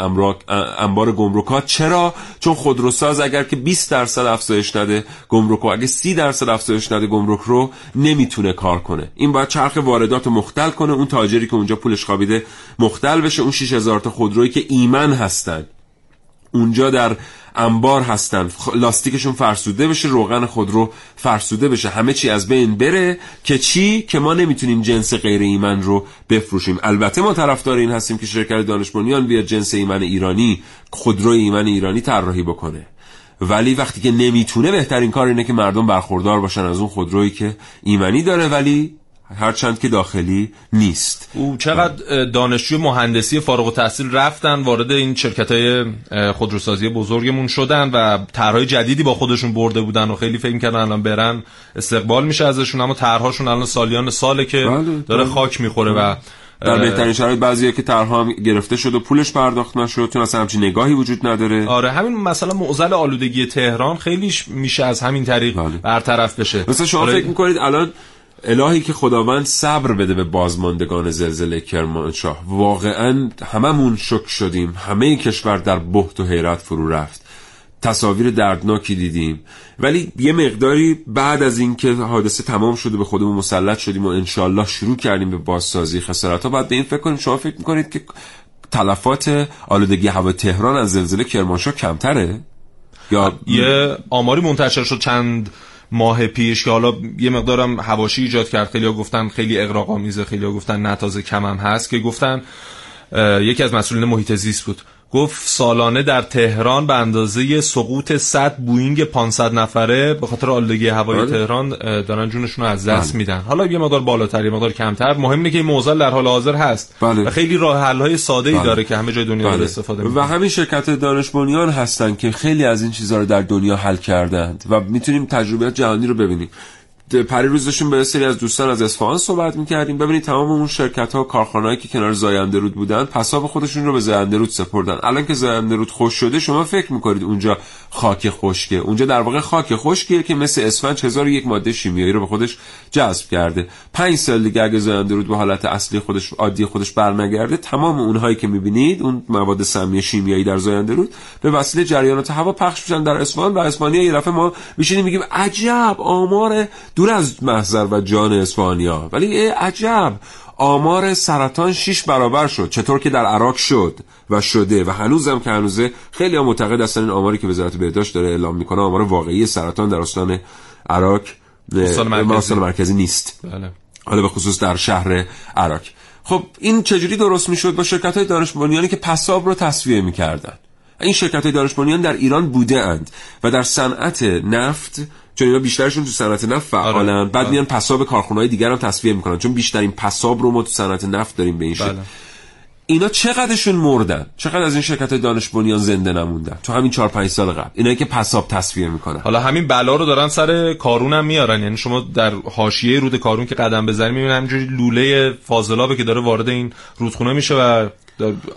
انبار گمرکات. چرا؟ چون خودروساز اگر که 20% افزایش نده گمرک، اگه 30% افزایش نده گمرک رو نمیتونه کار کنه. این باید چرخ واردات مختل کنه، اون تاجری که اونجا پولش خوابیده مختل بشه، اون 6000 تا خودرویی که ایمن هستن اونجا در انبار هستن لاستیکشون فرسوده بشه، روغن خودرو فرسوده بشه، همه چی از بین بره. که چی؟ که ما نمیتونیم جنس غیر ایمن رو بفروشیم. البته ما طرفدار این هستیم که شرکت دانش بنیان بیا جنس ایمن ایرانی، خودرو ایمن ایرانی طراحی بکنه، ولی وقتی که نمیتونه بهترین کار اینه که مردم برخوردار باشن از اون خودرویی که ایمنی داره ولی هرچند که داخلی نیست. او چقدر دانشجو مهندسی فارغ التحصیل رفتن وارد این شرکت‌های خودروسازی بزرگمون شدن و طرح‌های جدیدی با خودشون برده بودن و خیلی فکر می‌کردن الان برن استقبال میشه ازشون، اما طرح‌هاشون الان سالیان ساله که داره خاک می‌خوره و در بهترین شرایط بعضیه که طرح‌ها گرفته شد و پولش پرداخت نشد، چون اصلا همچین نگاهی وجود نداره. آره همین مثلا معضل آلودگی تهران خیلیش میشه از همین طریق برطرف بشه. مثلا شما فکر می‌کنید الان الهی که خداوند صبر بده به بازماندگان زلزله کرمانشاه، واقعا هممون شوک شدیم، همه کشور در بهت و حیرت فرو رفت، تصاویر دردناکی دیدیم، ولی یه مقداری بعد از این که حادثه تمام شده به خودمون مسلط شدیم و انشالله شروع کردیم به بازسازی خسارت‌ها. بعد به این فکر کنیم، شما فکر میکنید که تلفات آلودگی هوای تهران از زلزله کرمانشاه کمتره؟ یا یه آماری منتشر شد چند ماه پیش که حالا یه مقدارم حواشی ایجاد کرد، خیلی‌ها گفتن خیلی اغراق‌آمیزه، خیلی‌ها گفتن نه تازه کم هم هست، که گفتن یکی از مسئولین محیط زیست بود گفت سالانه در تهران به اندازه سقوط 100 بوئینگ 500 نفره به خاطر آلودگی هوای تهران دارن جونشون رو از دست میدن. حالا یه مقدار بالاتر یه مقدار کمتر، مهم اینه که این معضل در حال حاضر هست و خیلی راه حل‌های ساده‌ای داره که همه جای دنیا داره استفاده می‌کنه. و همین شرکت‌های دانش بنیان هستن که خیلی از این چیزها رو در دنیا حل کردند و میتونیم تجربیات جهانی رو ببینیم. پریروز داشتیم به سری از دوستان از اصفهان صحبت می‌کردیم. ببینید تمام اون شرکت‌ها و کارخانه‌هایی که کنار زاینده رود بودن پساب خودشون رو به زاینده رود سپردن. الان که زاینده رود خشک شده شما فکر می‌کنید اونجا خاک خشکه؟ اونجا در واقع خاک خشکیه که مثل اسفنج 1001 ماده شیمیایی رو به خودش جذب کرده. 5 سال دیگه اگه زاینده رود به حالت اصلی خودش، عادی خودش برنگرده، تمام اونهایی که می‌بینید اون مواد سمی شیمیایی در زاینده رود به وسیله جریانات هوا پخش می‌شن در اصفهان و اصفهانی‌ها یه دفعه ما می‌شینیم می‌گیم عجب آمار دور از محضر و جان اصفهانی‌ها، ولی عجب آمار سرطان 6 برابر شد، چطور که در عراق شد و شده و هنوزم که هنوزه. خیلی ها معتقد هستن این آماری که وزارت بهداشت داره اعلام میکنه آمار واقعی سرطان در استان عراق، استان مرکزی نیست. بله. حالا به خصوص در شهر عراق. خب این چجوری درست میشد؟ با شرکت‌های دانش بنیانی که پساب رو تصفیه میکردن. این شرکت‌های دانش بنیان در ایران بوده اند و در صنعت نفت، چون اینا بیشترشون تو صنعت نفت فعالن. آره. بعد میان پساب کارخونه‌های دیگر هم تصفیه میکنن، چون بیشترین پساب رو ما تو صنعت نفت داریم به این شکل. اینا چقدرشون مردن؟ چقدر از این شرکت‌های دانش بنیان زنده نموندن تو همین 4-5 سال قبل؟ اینایی که پساب تصفیه میکنن حالا همین بلا رو دارن سر کارون هم میارن. یعنی شما در حاشیه رود کارون که قدم بزنید میبینید همینجوری لوله فاضلابه که داره وارد این رودخونه میشه و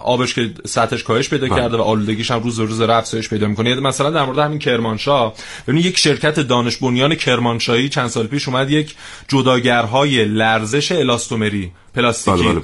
آبش که سطحش کاهش پیدا کرده و آلودگیش هم روز به روز افزایش پیدا می‌کنه. مثلا در مورد همین کرمانشاه، ببینید یک شرکت دانش بنیان کرمانشاهی چند سال پیش اومد یک جداگرهای لرزش الاستومری پلاستیکی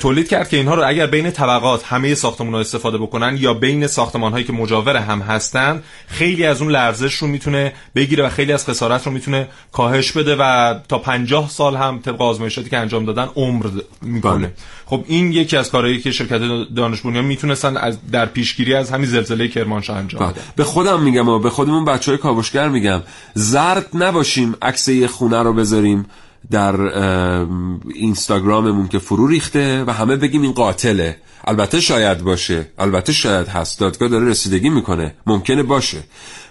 تولید کرد که اینها رو اگر بین طبقات همه ساختمان‌ها استفاده بکنن یا بین ساختمان‌هایی که مجاور هم هستن، خیلی از اون لرزش رو میتونه بگیره و خیلی از خسارت رو میتونه کاهش بده و تا 50 سال هم طبق آزمایشاتی که انجام دادن عمر میکنه. خب این یکی از کارهایی که شرکت دانش بنیان میتونستن از در پیشگیری از همین زلزله کرمانشاه انجام بدن. به خودم میگم و به خودمون بچهای کاوشگر میگم زرد نباشیم، عکسه خونه رو بذاریم در اینستاگراممون که فرو ریخته و همه بگیم این قاتله. البته شاید باشه، البته شاید هست، دادگاه داره رسیدگی میکنه، ممکنه باشه،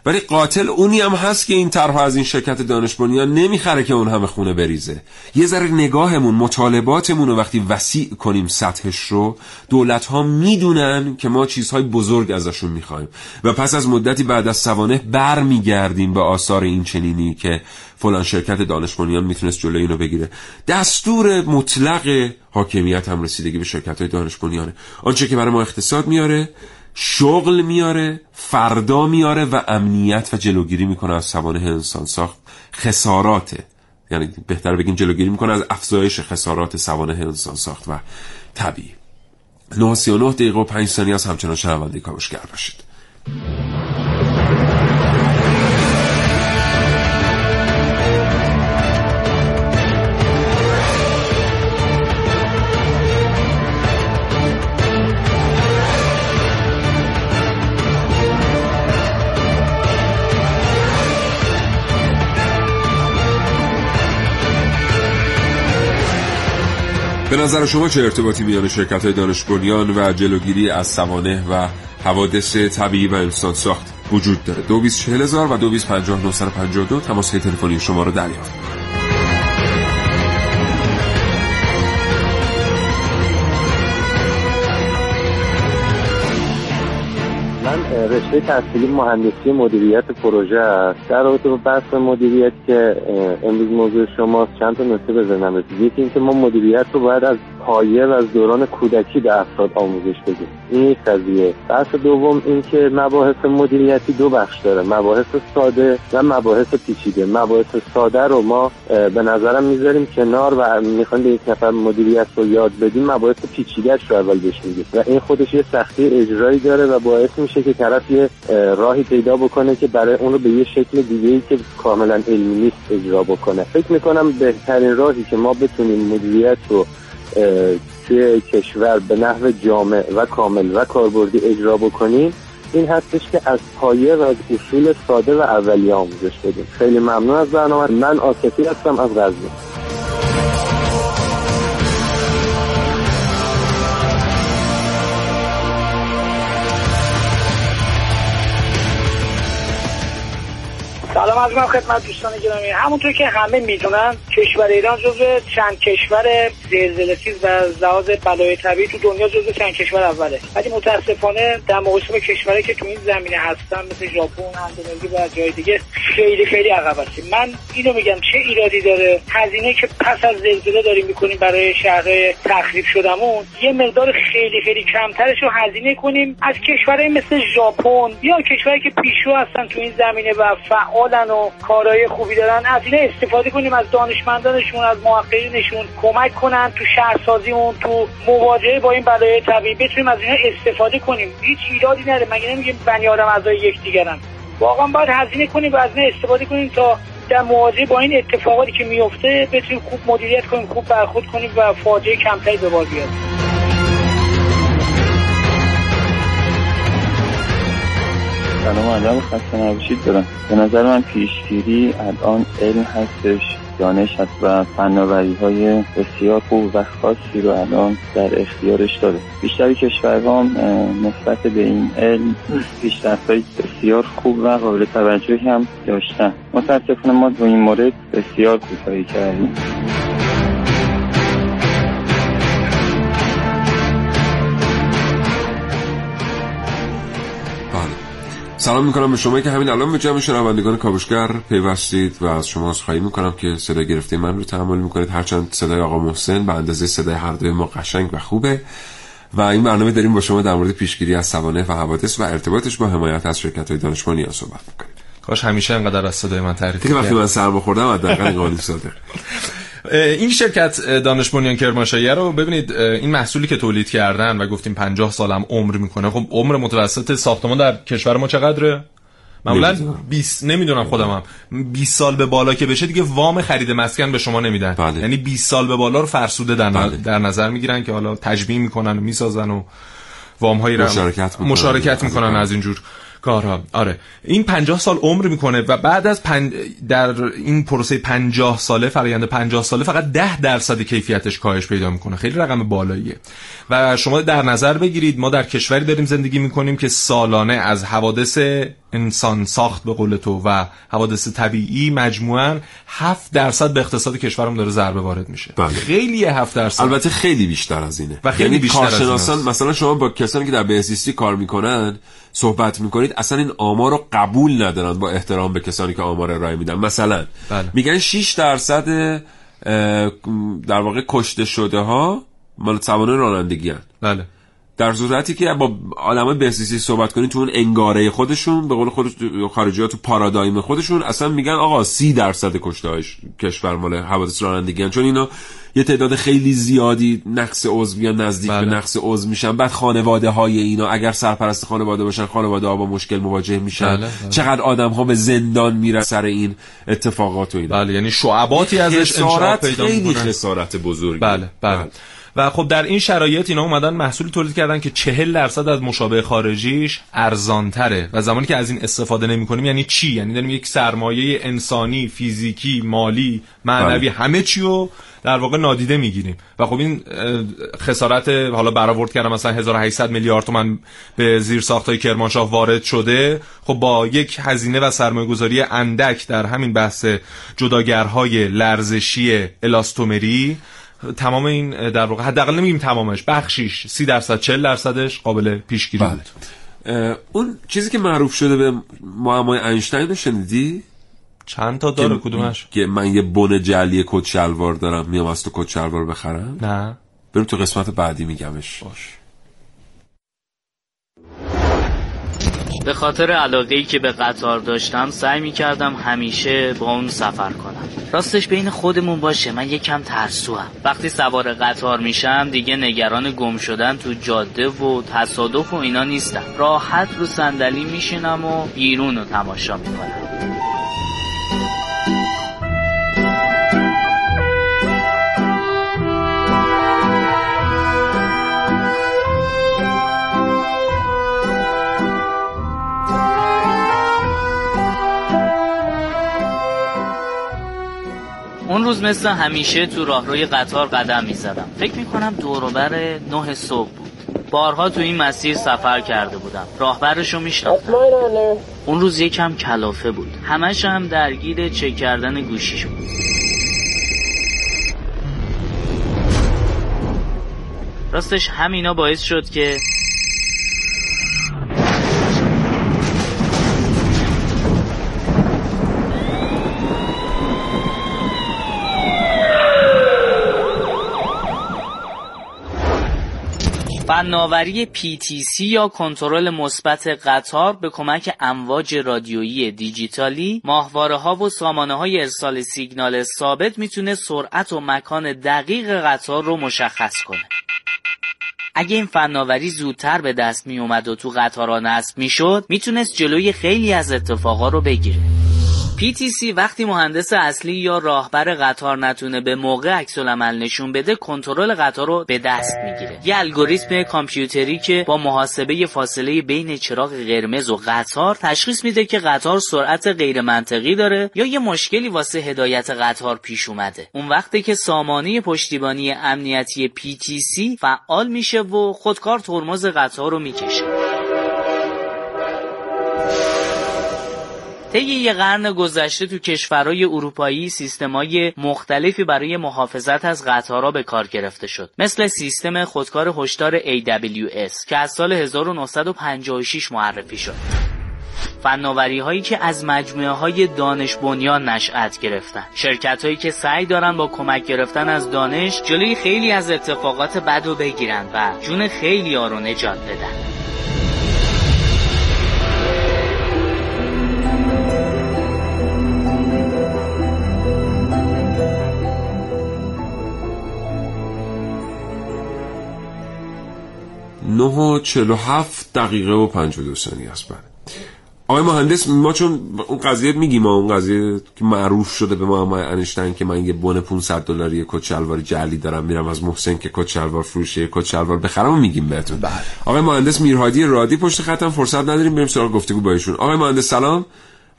ولی قاتل اونی هم هست که این طرح از این شرکت دانش بنیان نمیخره که اون همه خونه بریزه. یه ذره نگاهمون، مطالباتمون رو وقتی وسیع کنیم سطحش رو، دولت ها میدونن که ما چیزهای بزرگ ازشون میخوایم و پس از مدتی بعد از سوانه برمیگردیم به آثار این چنینی که فلان شرکت دانش بنیان میتونست جلوی اینو بگیره. دستور مطلق حاکمیت هم رسیدگی به شرکت‌های دانش بنیانه. آنچه که برای ما اقتصاد میاره، شغل میاره، فردا میاره و امنیت و جلوگیری میکنه از سوانح انسان ساخت خساراته، یعنی بهتر بگیم جلوگیری میکنه از افزایش خسارات سوانح انسان ساخت و طبیعی. 9:39 دقیقه و 5 ثانیه از همچنان شنونده کاوشگر باشید. به نظر شما چه ارتباطی میان شرکت‌های دانش بنیان و جلوگیری از سوانح و حوادث طبیعی و انسان ساخت وجود داره؟ 224000 و 225952 تماس تلفنی شما رو دریافت. من رشته تحصیلی مهندسی مدیریت پروژه است. در رابطه با بحث مدیریت که امروز موضوع شماست چند تا نکته بزنم. یکی اینکه ما مدیریت رو باید از پایه و از دوران کودکی به افراد آموزش بدیم. این یک قضیه. بحث دوم اینکه مباحث مدیریتی دو بخش داره، مباحث ساده و مباحث پیچیده. مباحث ساده رو ما به نظرم میذاریم کنار و میخوایم به یک نفر مدیریت رو یاد بدیم، مباحث پیچیده‌اش رو اول بهش میدیم و این خودش یه سختی اجرایی داره و باعث میشه که طرف یه راهی پیدا بکنه که برای اون رو به یه شکل دیگه‌ای که کاملا علمی نیست اجرا بکنه. فکر می‌کنم بهترین راهی که ما بتونیم مدیریت رو توی کشور به نحو جامع و کامل و کاربردی اجرا بکنیم این هستش که از پایه و از اصول ساده و اولیه آموزش بدیم. خیلی ممنون از برنامه. من آصفی هستم از غزنی. سلام از من خدمت دوستان گرامی. همونطور که همه میدونن کشور ایران جزو چند کشور زلزله‌خیز و از لحاظ بلای طبیعی تو دنیا جزو چند کشور اوله، ولی متاسفانه در مقایسه کشورهایی که تو این زمینه هستن مثل ژاپن، اندونزی و جای دیگه خیلی خیلی عقب هستیم. من اینو میگم چه ایرادی داره هزینه که پس از زلزله داریم میکنیم برای شهرهای تخریب شدمون یه مقدار خیلی خیلی کمترش رو هزینه کنیم از کشورهایی مثل ژاپن یا کشورهایی که پیشرو هستن تو این زمینه و فعال و کارهای خوبی دارن، از این استفاده کنیم، از دانشمندانشون، از محققینشون کمک کنن تو شهرسازیمون، تو مواجهه با این بلای طبیعی بتونیم از اینا استفاده کنیم. هیچ ایرادی نداره. مگه نمیگیم بنی آدم اعضای یکدیگرن؟ واقعا باید هزینه کنیم و از اینا استفاده کنیم تا در مواجهه با این اتفاقاتی که میفته بتونیم خوب مدیریت کنیم، خوب برخورد کنیم و فاجعه کمتری به بار بیاد. سلام علیکم، خسته نباشید. به نظر من پیشگیری الان علم هستش، دانش هست و فناوری‌های بسیار خوب و خاصی رو الان در اختیارش داره. بیشتر کشورها نسبت به این علم پیشرفت‌های بسیار خوب و قابل توجهی هم داشتن. متأسفانه ما در این مورد بسیار کوتاهی کردیم. سلام میکنم به شما که همین الان به جمع شنوندگان کاوشگر پیوستید و از شما خواهش میکنم که صدای گرفته من رو تحمل میکنید، هرچند صدای آقا محسن به اندازه صدای هر دوی ما قشنگ و خوبه و این برنامه داریم با شما در مورد پیشگیری از سوانح و حوادث و ارتباطش با حمایت از شرکت‌های دانشمانی صحبت می‌کنیم. کاش همیشه اینقدر از صدای من تعریف کنید. وقتی من سرم خوردم حداقل قانون صادق. این شرکت دانش‌بنیان کرمانشاهیه رو ببینید، این محصولی که تولید کردن و گفتیم 50 سالم عمر میکنه. خب عمر متوسط ساختمان در کشور ما چقدره؟ معمولا 20 نمیدونم خودمم 20 سال به بالا که بشه دیگه وام خرید مسکن به شما نمیدن. یعنی 20 سال به بالا رو فرسوده در نظر میگیرن که حالا تجمیع میکنن و میسازن و وام‌های رو مشارکت میکنن از اینجور کارها. آره این 50 سال عمر میکنه و بعد از در این پروسه 50 ساله، فرآیند 50 ساله، فقط 10% کیفیتش کاهش پیدا میکنه. خیلی رقم بالاییه و شما در نظر بگیرید ما در کشوری داریم زندگی میکنیم که سالانه از حوادث انسان ساخت به قول تو و حوادث طبیعی مجموعاً 7% به اقتصاد کشورم داره ضربه وارد میشه. بله. خیلی 7%. البته خیلی بیشتر از اینه. و خیلی بیشتر کارشناسان، مثلا شما با کسانی که در بهزیستی کار میکنن صحبت میکنید، اصلا این آمار رو قبول ندارن با احترام به کسانی که آمار ارائه میدن. مثلا بله. میگن 6% در واقع کشته شده ها مال سوانح رانندگی هن. بله. در صورتی که با آدمای بهزیستی صحبت کنید تو اون انگاره خودشون، به قول خود خارجی‌ها تو پارادایم خودشون، اصلا میگن آقا 30% کشته‌هاش کشور مال حوادث رانندگیان، چون اینا یه تعداد خیلی زیادی نقص عضو یا نزدیک بله. به نقص عضو میشن. بعد خانواده های اینا اگر سرپرست خانواده باشن، خانواده ها با مشکل مواجه میشن. بله. چقدر آدم ها به زندان میرن سر این اتفاقات و اینا. بله یعنی شعباتی ازش انشاء پیدا میکنه. خسارت بزرگی. بله. بله. بله. و خب در این شرایط اینا اومدن محصول تولید کردن که 40% از مشابه خارجیش ارزان‌تره و زمانی که از این استفاده نمی‌کنیم یعنی چی؟ یعنی داریم یک سرمایه انسانی، فیزیکی، مالی، معنوی همه چی رو در واقع نادیده می‌گیریم و خب این خسارت، حالا برآورد کردم مثلا 1800 میلیارد تومان به زیرساخت‌های کرمانشاه وارد شده. خب با یک هزینه و سرمایه‌گذاری اندک در همین بحث جداگرهای لرزشی الاستومری تمام این در واقع حداقل نمیگیم تمامش، بخشیش 30% 40%ش قابل پیشگیری بله. بود. اون چیزی که معروف شده به معمای اینشتین رو شنیدی؟ چند تا داره کدومش؟ که من یه بن جعلی کت شلوار دارم، میام از تو کت شلوار بخرم؟ نه. بریم تو قسمت بعدی میگمش. باش. به خاطر علاقه‌ای که به قطار داشتم سعی می‌کردم همیشه با اون سفر کنم. راستش بین خودمون باشه من یکم ترسوام. وقتی سوار قطار میشم دیگه نگران گم شدن تو جاده و تصادف و اینا نیستم. راحت رو صندلی میشینم و بیرون رو تماشا میکنم. اون روز مثل همیشه تو راهروی قطار قدم می‌زدم. فکر می‌کنم دور و بر 9 صبح بود. بارها تو این مسیر سفر کرده بودم. راهبرش رو می‌شناختم. اون روز یکم کلافه بود. همش هم درگیر چک کردن گوشیش بود. راستش همینا باعث شد که فناوری PTC یا کنترل مثبت قطار به کمک امواج رادیویی دیجیتالی، ماهواره‌ها و سامانه‌های ارسال سیگنال ثابت میتونه سرعت و مکان دقیق قطار رو مشخص کنه. اگه این فناوری زودتر به دست می اومد و تو قطارها نصب میشد، میتونست جلوی خیلی از اتفاقا رو بگیره. PTC وقتی مهندس اصلی یا راهبر قطار نتونه به موقع عکس‌العمل نشون بده، کنترل قطار رو به دست میگیره. یه الگوریتم کامپیوتری که با محاسبه فاصله بین چراغ قرمز و قطار تشخیص میده که قطار سرعت غیر منطقی داره یا یه مشکلی واسه هدایت قطار پیش اومده. اون وقتی که سامانه پشتیبانی امنیتی PTC فعال میشه و خودکار ترمز قطار رو میکشه. طی یه قرن گذشته تو کشورهای اروپایی سیستم‌های مختلفی برای محافظت از قطارها به کار گرفته شد، مثل سیستم خودکار هشدار AWS که از سال 1956 معرفی شد. فناوری‌هایی که از مجموعه‌های دانش بنیان نشأت گرفتن، شرکت‌هایی که سعی دارن با کمک گرفتن از دانش جلوی خیلی از اتفاقات بد رو بگیرن و جون خیلی‌ها رو نجات بدن. نه و 47 دقیقه و 52 ثانیه است. بعد آقای مهندس، ما چون اون قضیه میگیم، اون قضیه که معروف شده به ما انشتن که من یه بون $500 یه کت شلوار جعلی دارم، میرم از محسن که کت شلوار فروشه کت شلوار بخرم و میگیم بهتون. بله. آقای مهندس میرهادی رادی پشت خطم، فرصت نداریم بریم سراغ گفتگو با ایشون. آقای مهندس سلام،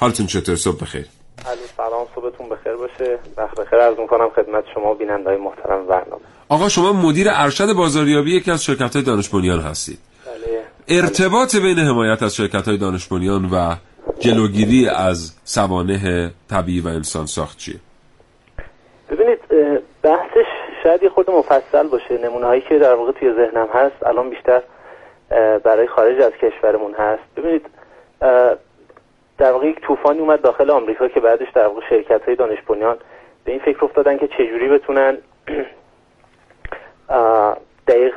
حالتون چطور؟ صبح بخیر. علی سلام، صبحتون بخیر باشه. وقت بخیر عرض می‌کنم خدمت شما بیننده‌های محترم برنامه. آقا شما مدیر ارشد بازاریابی یکی از شرکت‌های دانش بنیان هستید. بله. ارتباط بین حمایت از شرکت‌های دانش بنیان و جلوگیری از سوانح طبیعی و انسان ساخت چیه؟ ببینید بحثش شاید خود مفصل باشه. نمونه‌هایی که در واقع توی ذهنم هست الان بیشتر برای خارج از کشورمون هست. ببینید در واقع یک طوفانی اومد داخل آمریکا که بعدش در واقع شرکت‌های دانش بنیان به این فکر افتادن که چجوری بتونن دقیق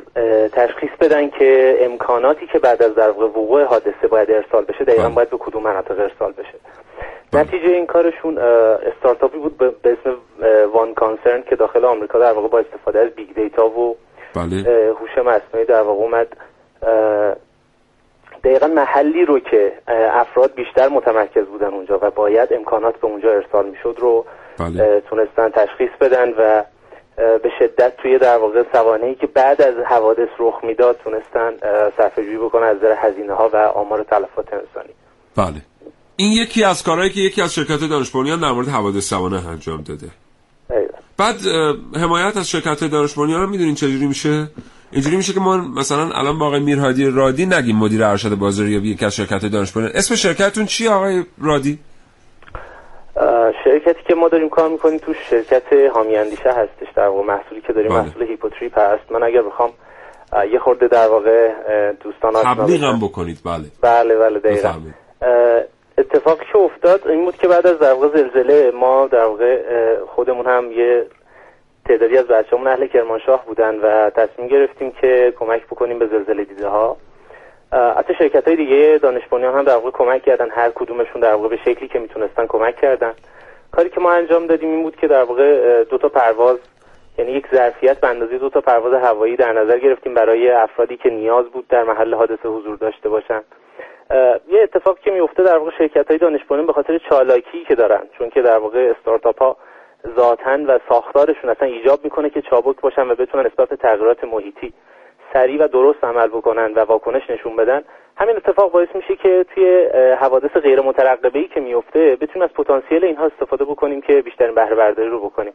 تشخیص بدن که امکاناتی که بعد از در واقع وقوع حادثه باید ارسال بشه دقیقاً باید به کدوم مناطق ارسال بشه. نتیجه این کارشون استارتاپی بود به اسم وان کانسرن که داخل آمریکا در واقع با استفاده از بیگ دیتا و هوش مصنوعی در واقع اومد دقیقا محلی رو که افراد بیشتر متمرکز بودن اونجا و باید امکانات به اونجا ارسال میشد رو تونستن تشخیص بدن و به شدت توی در واقع سوانحی که بعد از حوادث رخ میداد تونستن صرفه‌جویی بکنن از نظر هزینه‌ها و آمار تلفات انسانی. بله. این یکی از کارهایی که یکی از شرکت‌های دانش بنیان در مورد حوادث سوانح انجام داده. بعد حمایت از شرکت‌های دانش بنیان هم می‌دونین چجوری میشه؟ اینجوری میشه که ما مثلا الان با آقای میرهادی رادی نگیم مدیر ارشد بازاریابی یکی از شرکت‌های دانش بنیان. اسم شرکتتون چیه آقای رادی؟ شرکتی که ما داریم کار می‌کنیم توش شرکت حامی اندیشه هستش. در واقع محصولی که داریم محصول هیپوتریپ هست. من اگر بخوام یه خورده در واقع دوستان تبلیغم بکنید. بله. بله بله دقیقاً. اتفاقی که افتاد این بود که بعد از در واقع زلزله ما در واقع خودمون هم یه تعدادی از بچه‌مون اهل کرمانشاه بودن و تصمیم گرفتیم که کمک بکنیم به زلزله دیده‌ها. حتی شرکت‌های دیگه دانش بنیان هم در واقع کمک کردن، هر کدومشون در واقع به شکلی که میتونستن کمک کردن. کاری که ما انجام دادیم این بود که در واقع 2 تا پرواز، یعنی یک ظرفیت به اندازه 2 تا پرواز هوایی در نظر گرفتیم برای افرادی که نیاز بود در محل حادثه حضور داشته باشن. یه اتفاقی که میفته در واقع شرکت‌های دانش بنیان به خاطر چالاکی که دارن، چون که در واقع استارتاپ‌ها ذاتن و ساختارشون اصلا ایجاب میکنه که چابک باشن و بتونن نسبت به تغییرات محیطی سریع و درست عمل بکنن و واکنش نشون بدن. همین اتفاق باعث میشه که توی حوادث غیر مترقبه‌ای که میفته بتونیم از پتانسیل اینها استفاده بکنیم که بیشترین بهره برداری رو بکنیم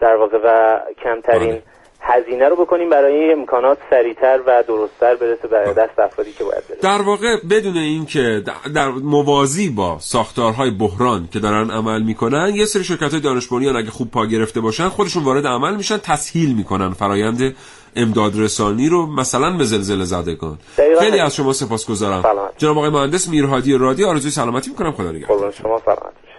در واقع و کمترین هزینه رو بکنیم برای امکانات سریعتر و درست‌تر برسه به دست افرادی که باید برسه. در واقع بدون اینکه در موازی با ساختارهای بحران که دارن عمل میکنن، یه سری شرکت‌های دانش بنیان اگه خوب پا گرفته باشن خودشون وارد عمل میشن، تسهیل میکنن فرایند امداد رسانی رو مثلا به زلزله زدگان. خیلی از شما سپاسگزارم. جناب آقای مهندس میرهادی رادی، آرزوی سلامتی میکنم. خدا نگهدار. قربان شما، سلامت باشید.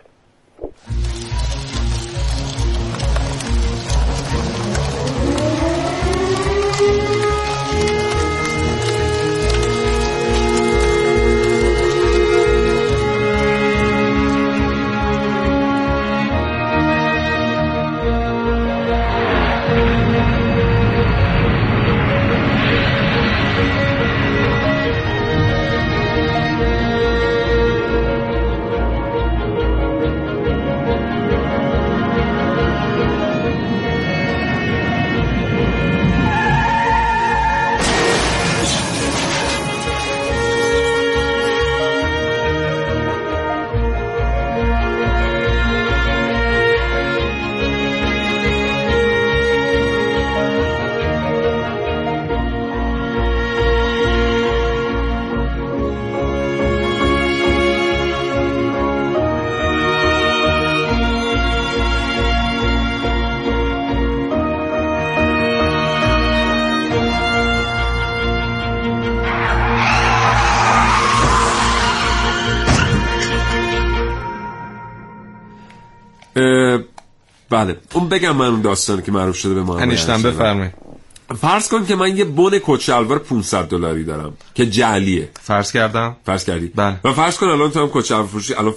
بله اون بگم من اون داستانی که معروف شده به ما هنیشتن بفرمایید. فرض کن که من یه بن کت شلوار $500 دارم که جعلیه. فرض کردی بله. و فرض کن الان تو هم کت شلوار فروشی الان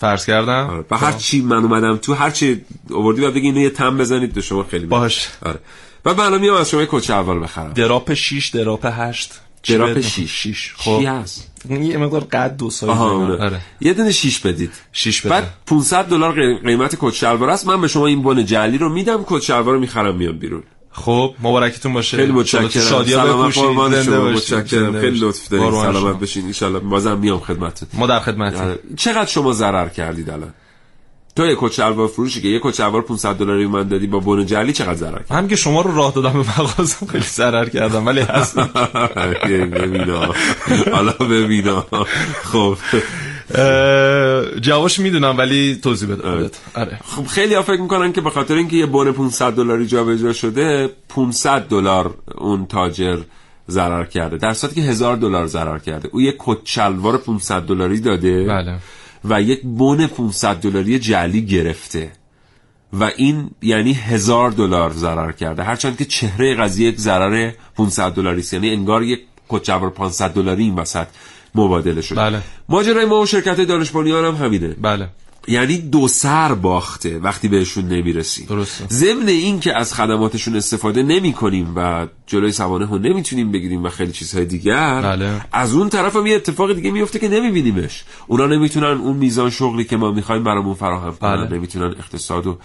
فرض کردم آره. و هر چی من اومدم تو هر چی آوردی بعد بگی اینو یه تم بزنید به شما خیلی باش. آره. و من میام از شما کت شلوار بخرم دراپ 6 دراپ 8 خب یه مقدار قد دو سایز آره. یه دونه 6 بدید. بعد $500 قیمت کت شلوار است. من به شما این بن جعلی رو میدم، کت شلوار رو میخرم میام بیرون. خب مبارکتون باشه، خیلی متشکرم، شادیا بپوشید، متشکرم، خیلی لطف دارید، سلامت باشین. ان شاء الله بازم میام خدمتتون. ما در خدمتیم. چقدر شما ضرر کردید الان؟ تو یک کت شلوار فروشی که یک کت شلوار $500 من دادی با بن جعلی چقدر ضرر کردی؟ هم که شما رو راه دادم به مغازه خیلی ضرر کردم، ولی اصلا حالا ببینا خب جوابش میدونم ولی توضیح بده. آره خب خیلی ها فکر میکنن که به خاطر اینکه یه بن $500 جابجا شده $500 اون تاجر ضرر کرده، در صورتی که $1000 ضرر کرده. او یک کت شلوار $500 داده بله. و یک بن $500 جعلی گرفته و این یعنی $1000 ضرر کرده، هرچند که چهره قضیه یک ضرر $500 است، یعنی انگار یک کت شلوار $500 این وسط مبادله شده. بله. ماجرای ما و شرکت دانش‌بنیان هم همینه. بله. یعنی دو سر باخته وقتی بهشون نمیرسیم. درسته. ضمن این که از خدماتشون استفاده نمی‌کنیم و جلوی سوانحو نمیتونیم بگیریم و خیلی چیزهای دیگر. بله. از اون طرف هم یه اتفاق دیگه میفته که نمیبینیمش. اونا نمیتونن اون میزان شغلی که ما می‌خوایم برامون فراهم کنن. بله. نمیتونن اقتصادو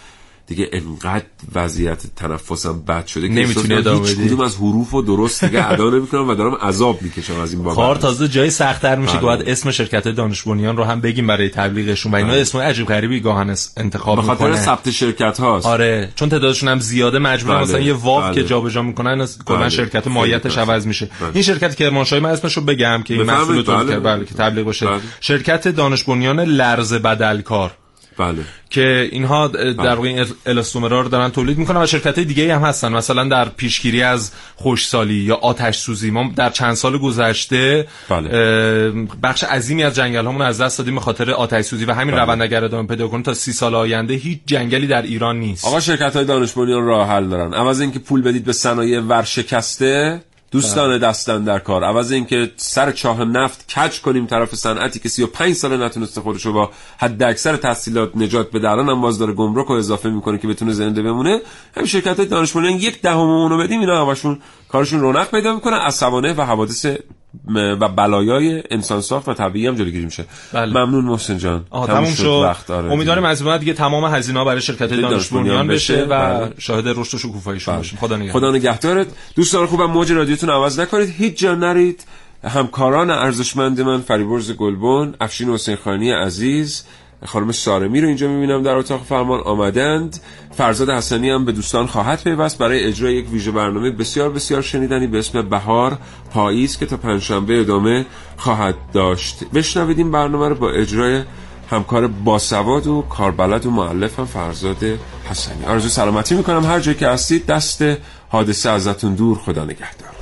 دیگه انقدر وضعیت تنفسم بد شده که نمیتونه ادامه بده. کدوم از حروفو درست دیگه ادا نمیکنم و دارم عذاب میکشم از این بابت. کار تازه جای سخت‌تر میشه که بعد اسم شرکت‌های دانش‌بنیان رو هم بگیم برای تبلیغشون و اینا. اسم عجیب غریبی گاهن انتخاب میکنه. به خاطر ثبت شرکت هاست. آره چون تعدادشون هم زیاده مجبورن مثلا یه واو که جابجا میکنن کلا شرکت ماهیتش عوض میشه. این شرکت کرمانشاهی من اسمشو بگم که این مسئول طور بله که تبلیغ بشه. شرکت دانش‌بنیان لرزه بدلکار. بله. که اینها در واقع این الاستومرا رو دارن تولید میکنن و شرکت‌های دیگه‌ای هم هستن، مثلا در پیشگیری از خشکسالی یا آتش سوزی. ما در چند سال گذشته بله. بخش عظیمی از جنگل‌هامون از دست دادیم به خاطر آتش سوزی و همین بله. روند اگر ادامه پیدا کنه تا 30 سال آینده هیچ جنگلی در ایران نیست. آقا شرکت‌های دانش‌بنیان راه حل دارن. عوض اینکه پول بدید به صنایع ورشکسته دوستان دستن در کار، عوض اینکه سر چاه نفت کج کنیم طرف صنعتی که 35 ساله نتونسته خودشو با حد اکثر تحصیلات نجات بده، الان هم باز داره گمرک رو اضافه میکنه که بتونه زنده بمونه. همین شرکت‌های دانش‌بنیان 0.1 اونو بدیم اینا همشون کارشون رونق پیدا میکنه، عصبانه و حوادث و بلایای انسان ساخت و طبیعی هم جلوگیری میشه. بله. ممنون محسن جان. تموم شد وقت. آره امیدوارم از بعد دیگه تمام هزینه‌ها برای شرکت‌های دانش‌بنیان بشه و بله. شاهد رشد و شکوفاییشون باشیم. خدا نگهدارت. دوستان خوبم موج رادیوتون عوض نکنید، هیچ جا نرید. همکاران ارزشمند من فریبرز گلبن، افشین حسین خانی عزیز، خانم سارمی رو اینجا میبینم در اتاق فرمان آمدند. فرزاد حسنی هم به دوستان خواهد پیوست برای اجرای یک ویژه برنامه بسیار بسیار شنیدنی به اسم بهار پاییز که تا پنجشنبه ادامه خواهد داشت. بشنوید این برنامه رو با اجرای همکار باسواد و کاربلد و مؤلف هم فرزاد حسنی. آرزو سلامتی میکنم هر جایی که هستید، دست حادثه ازتون دور، خدا نگهدار.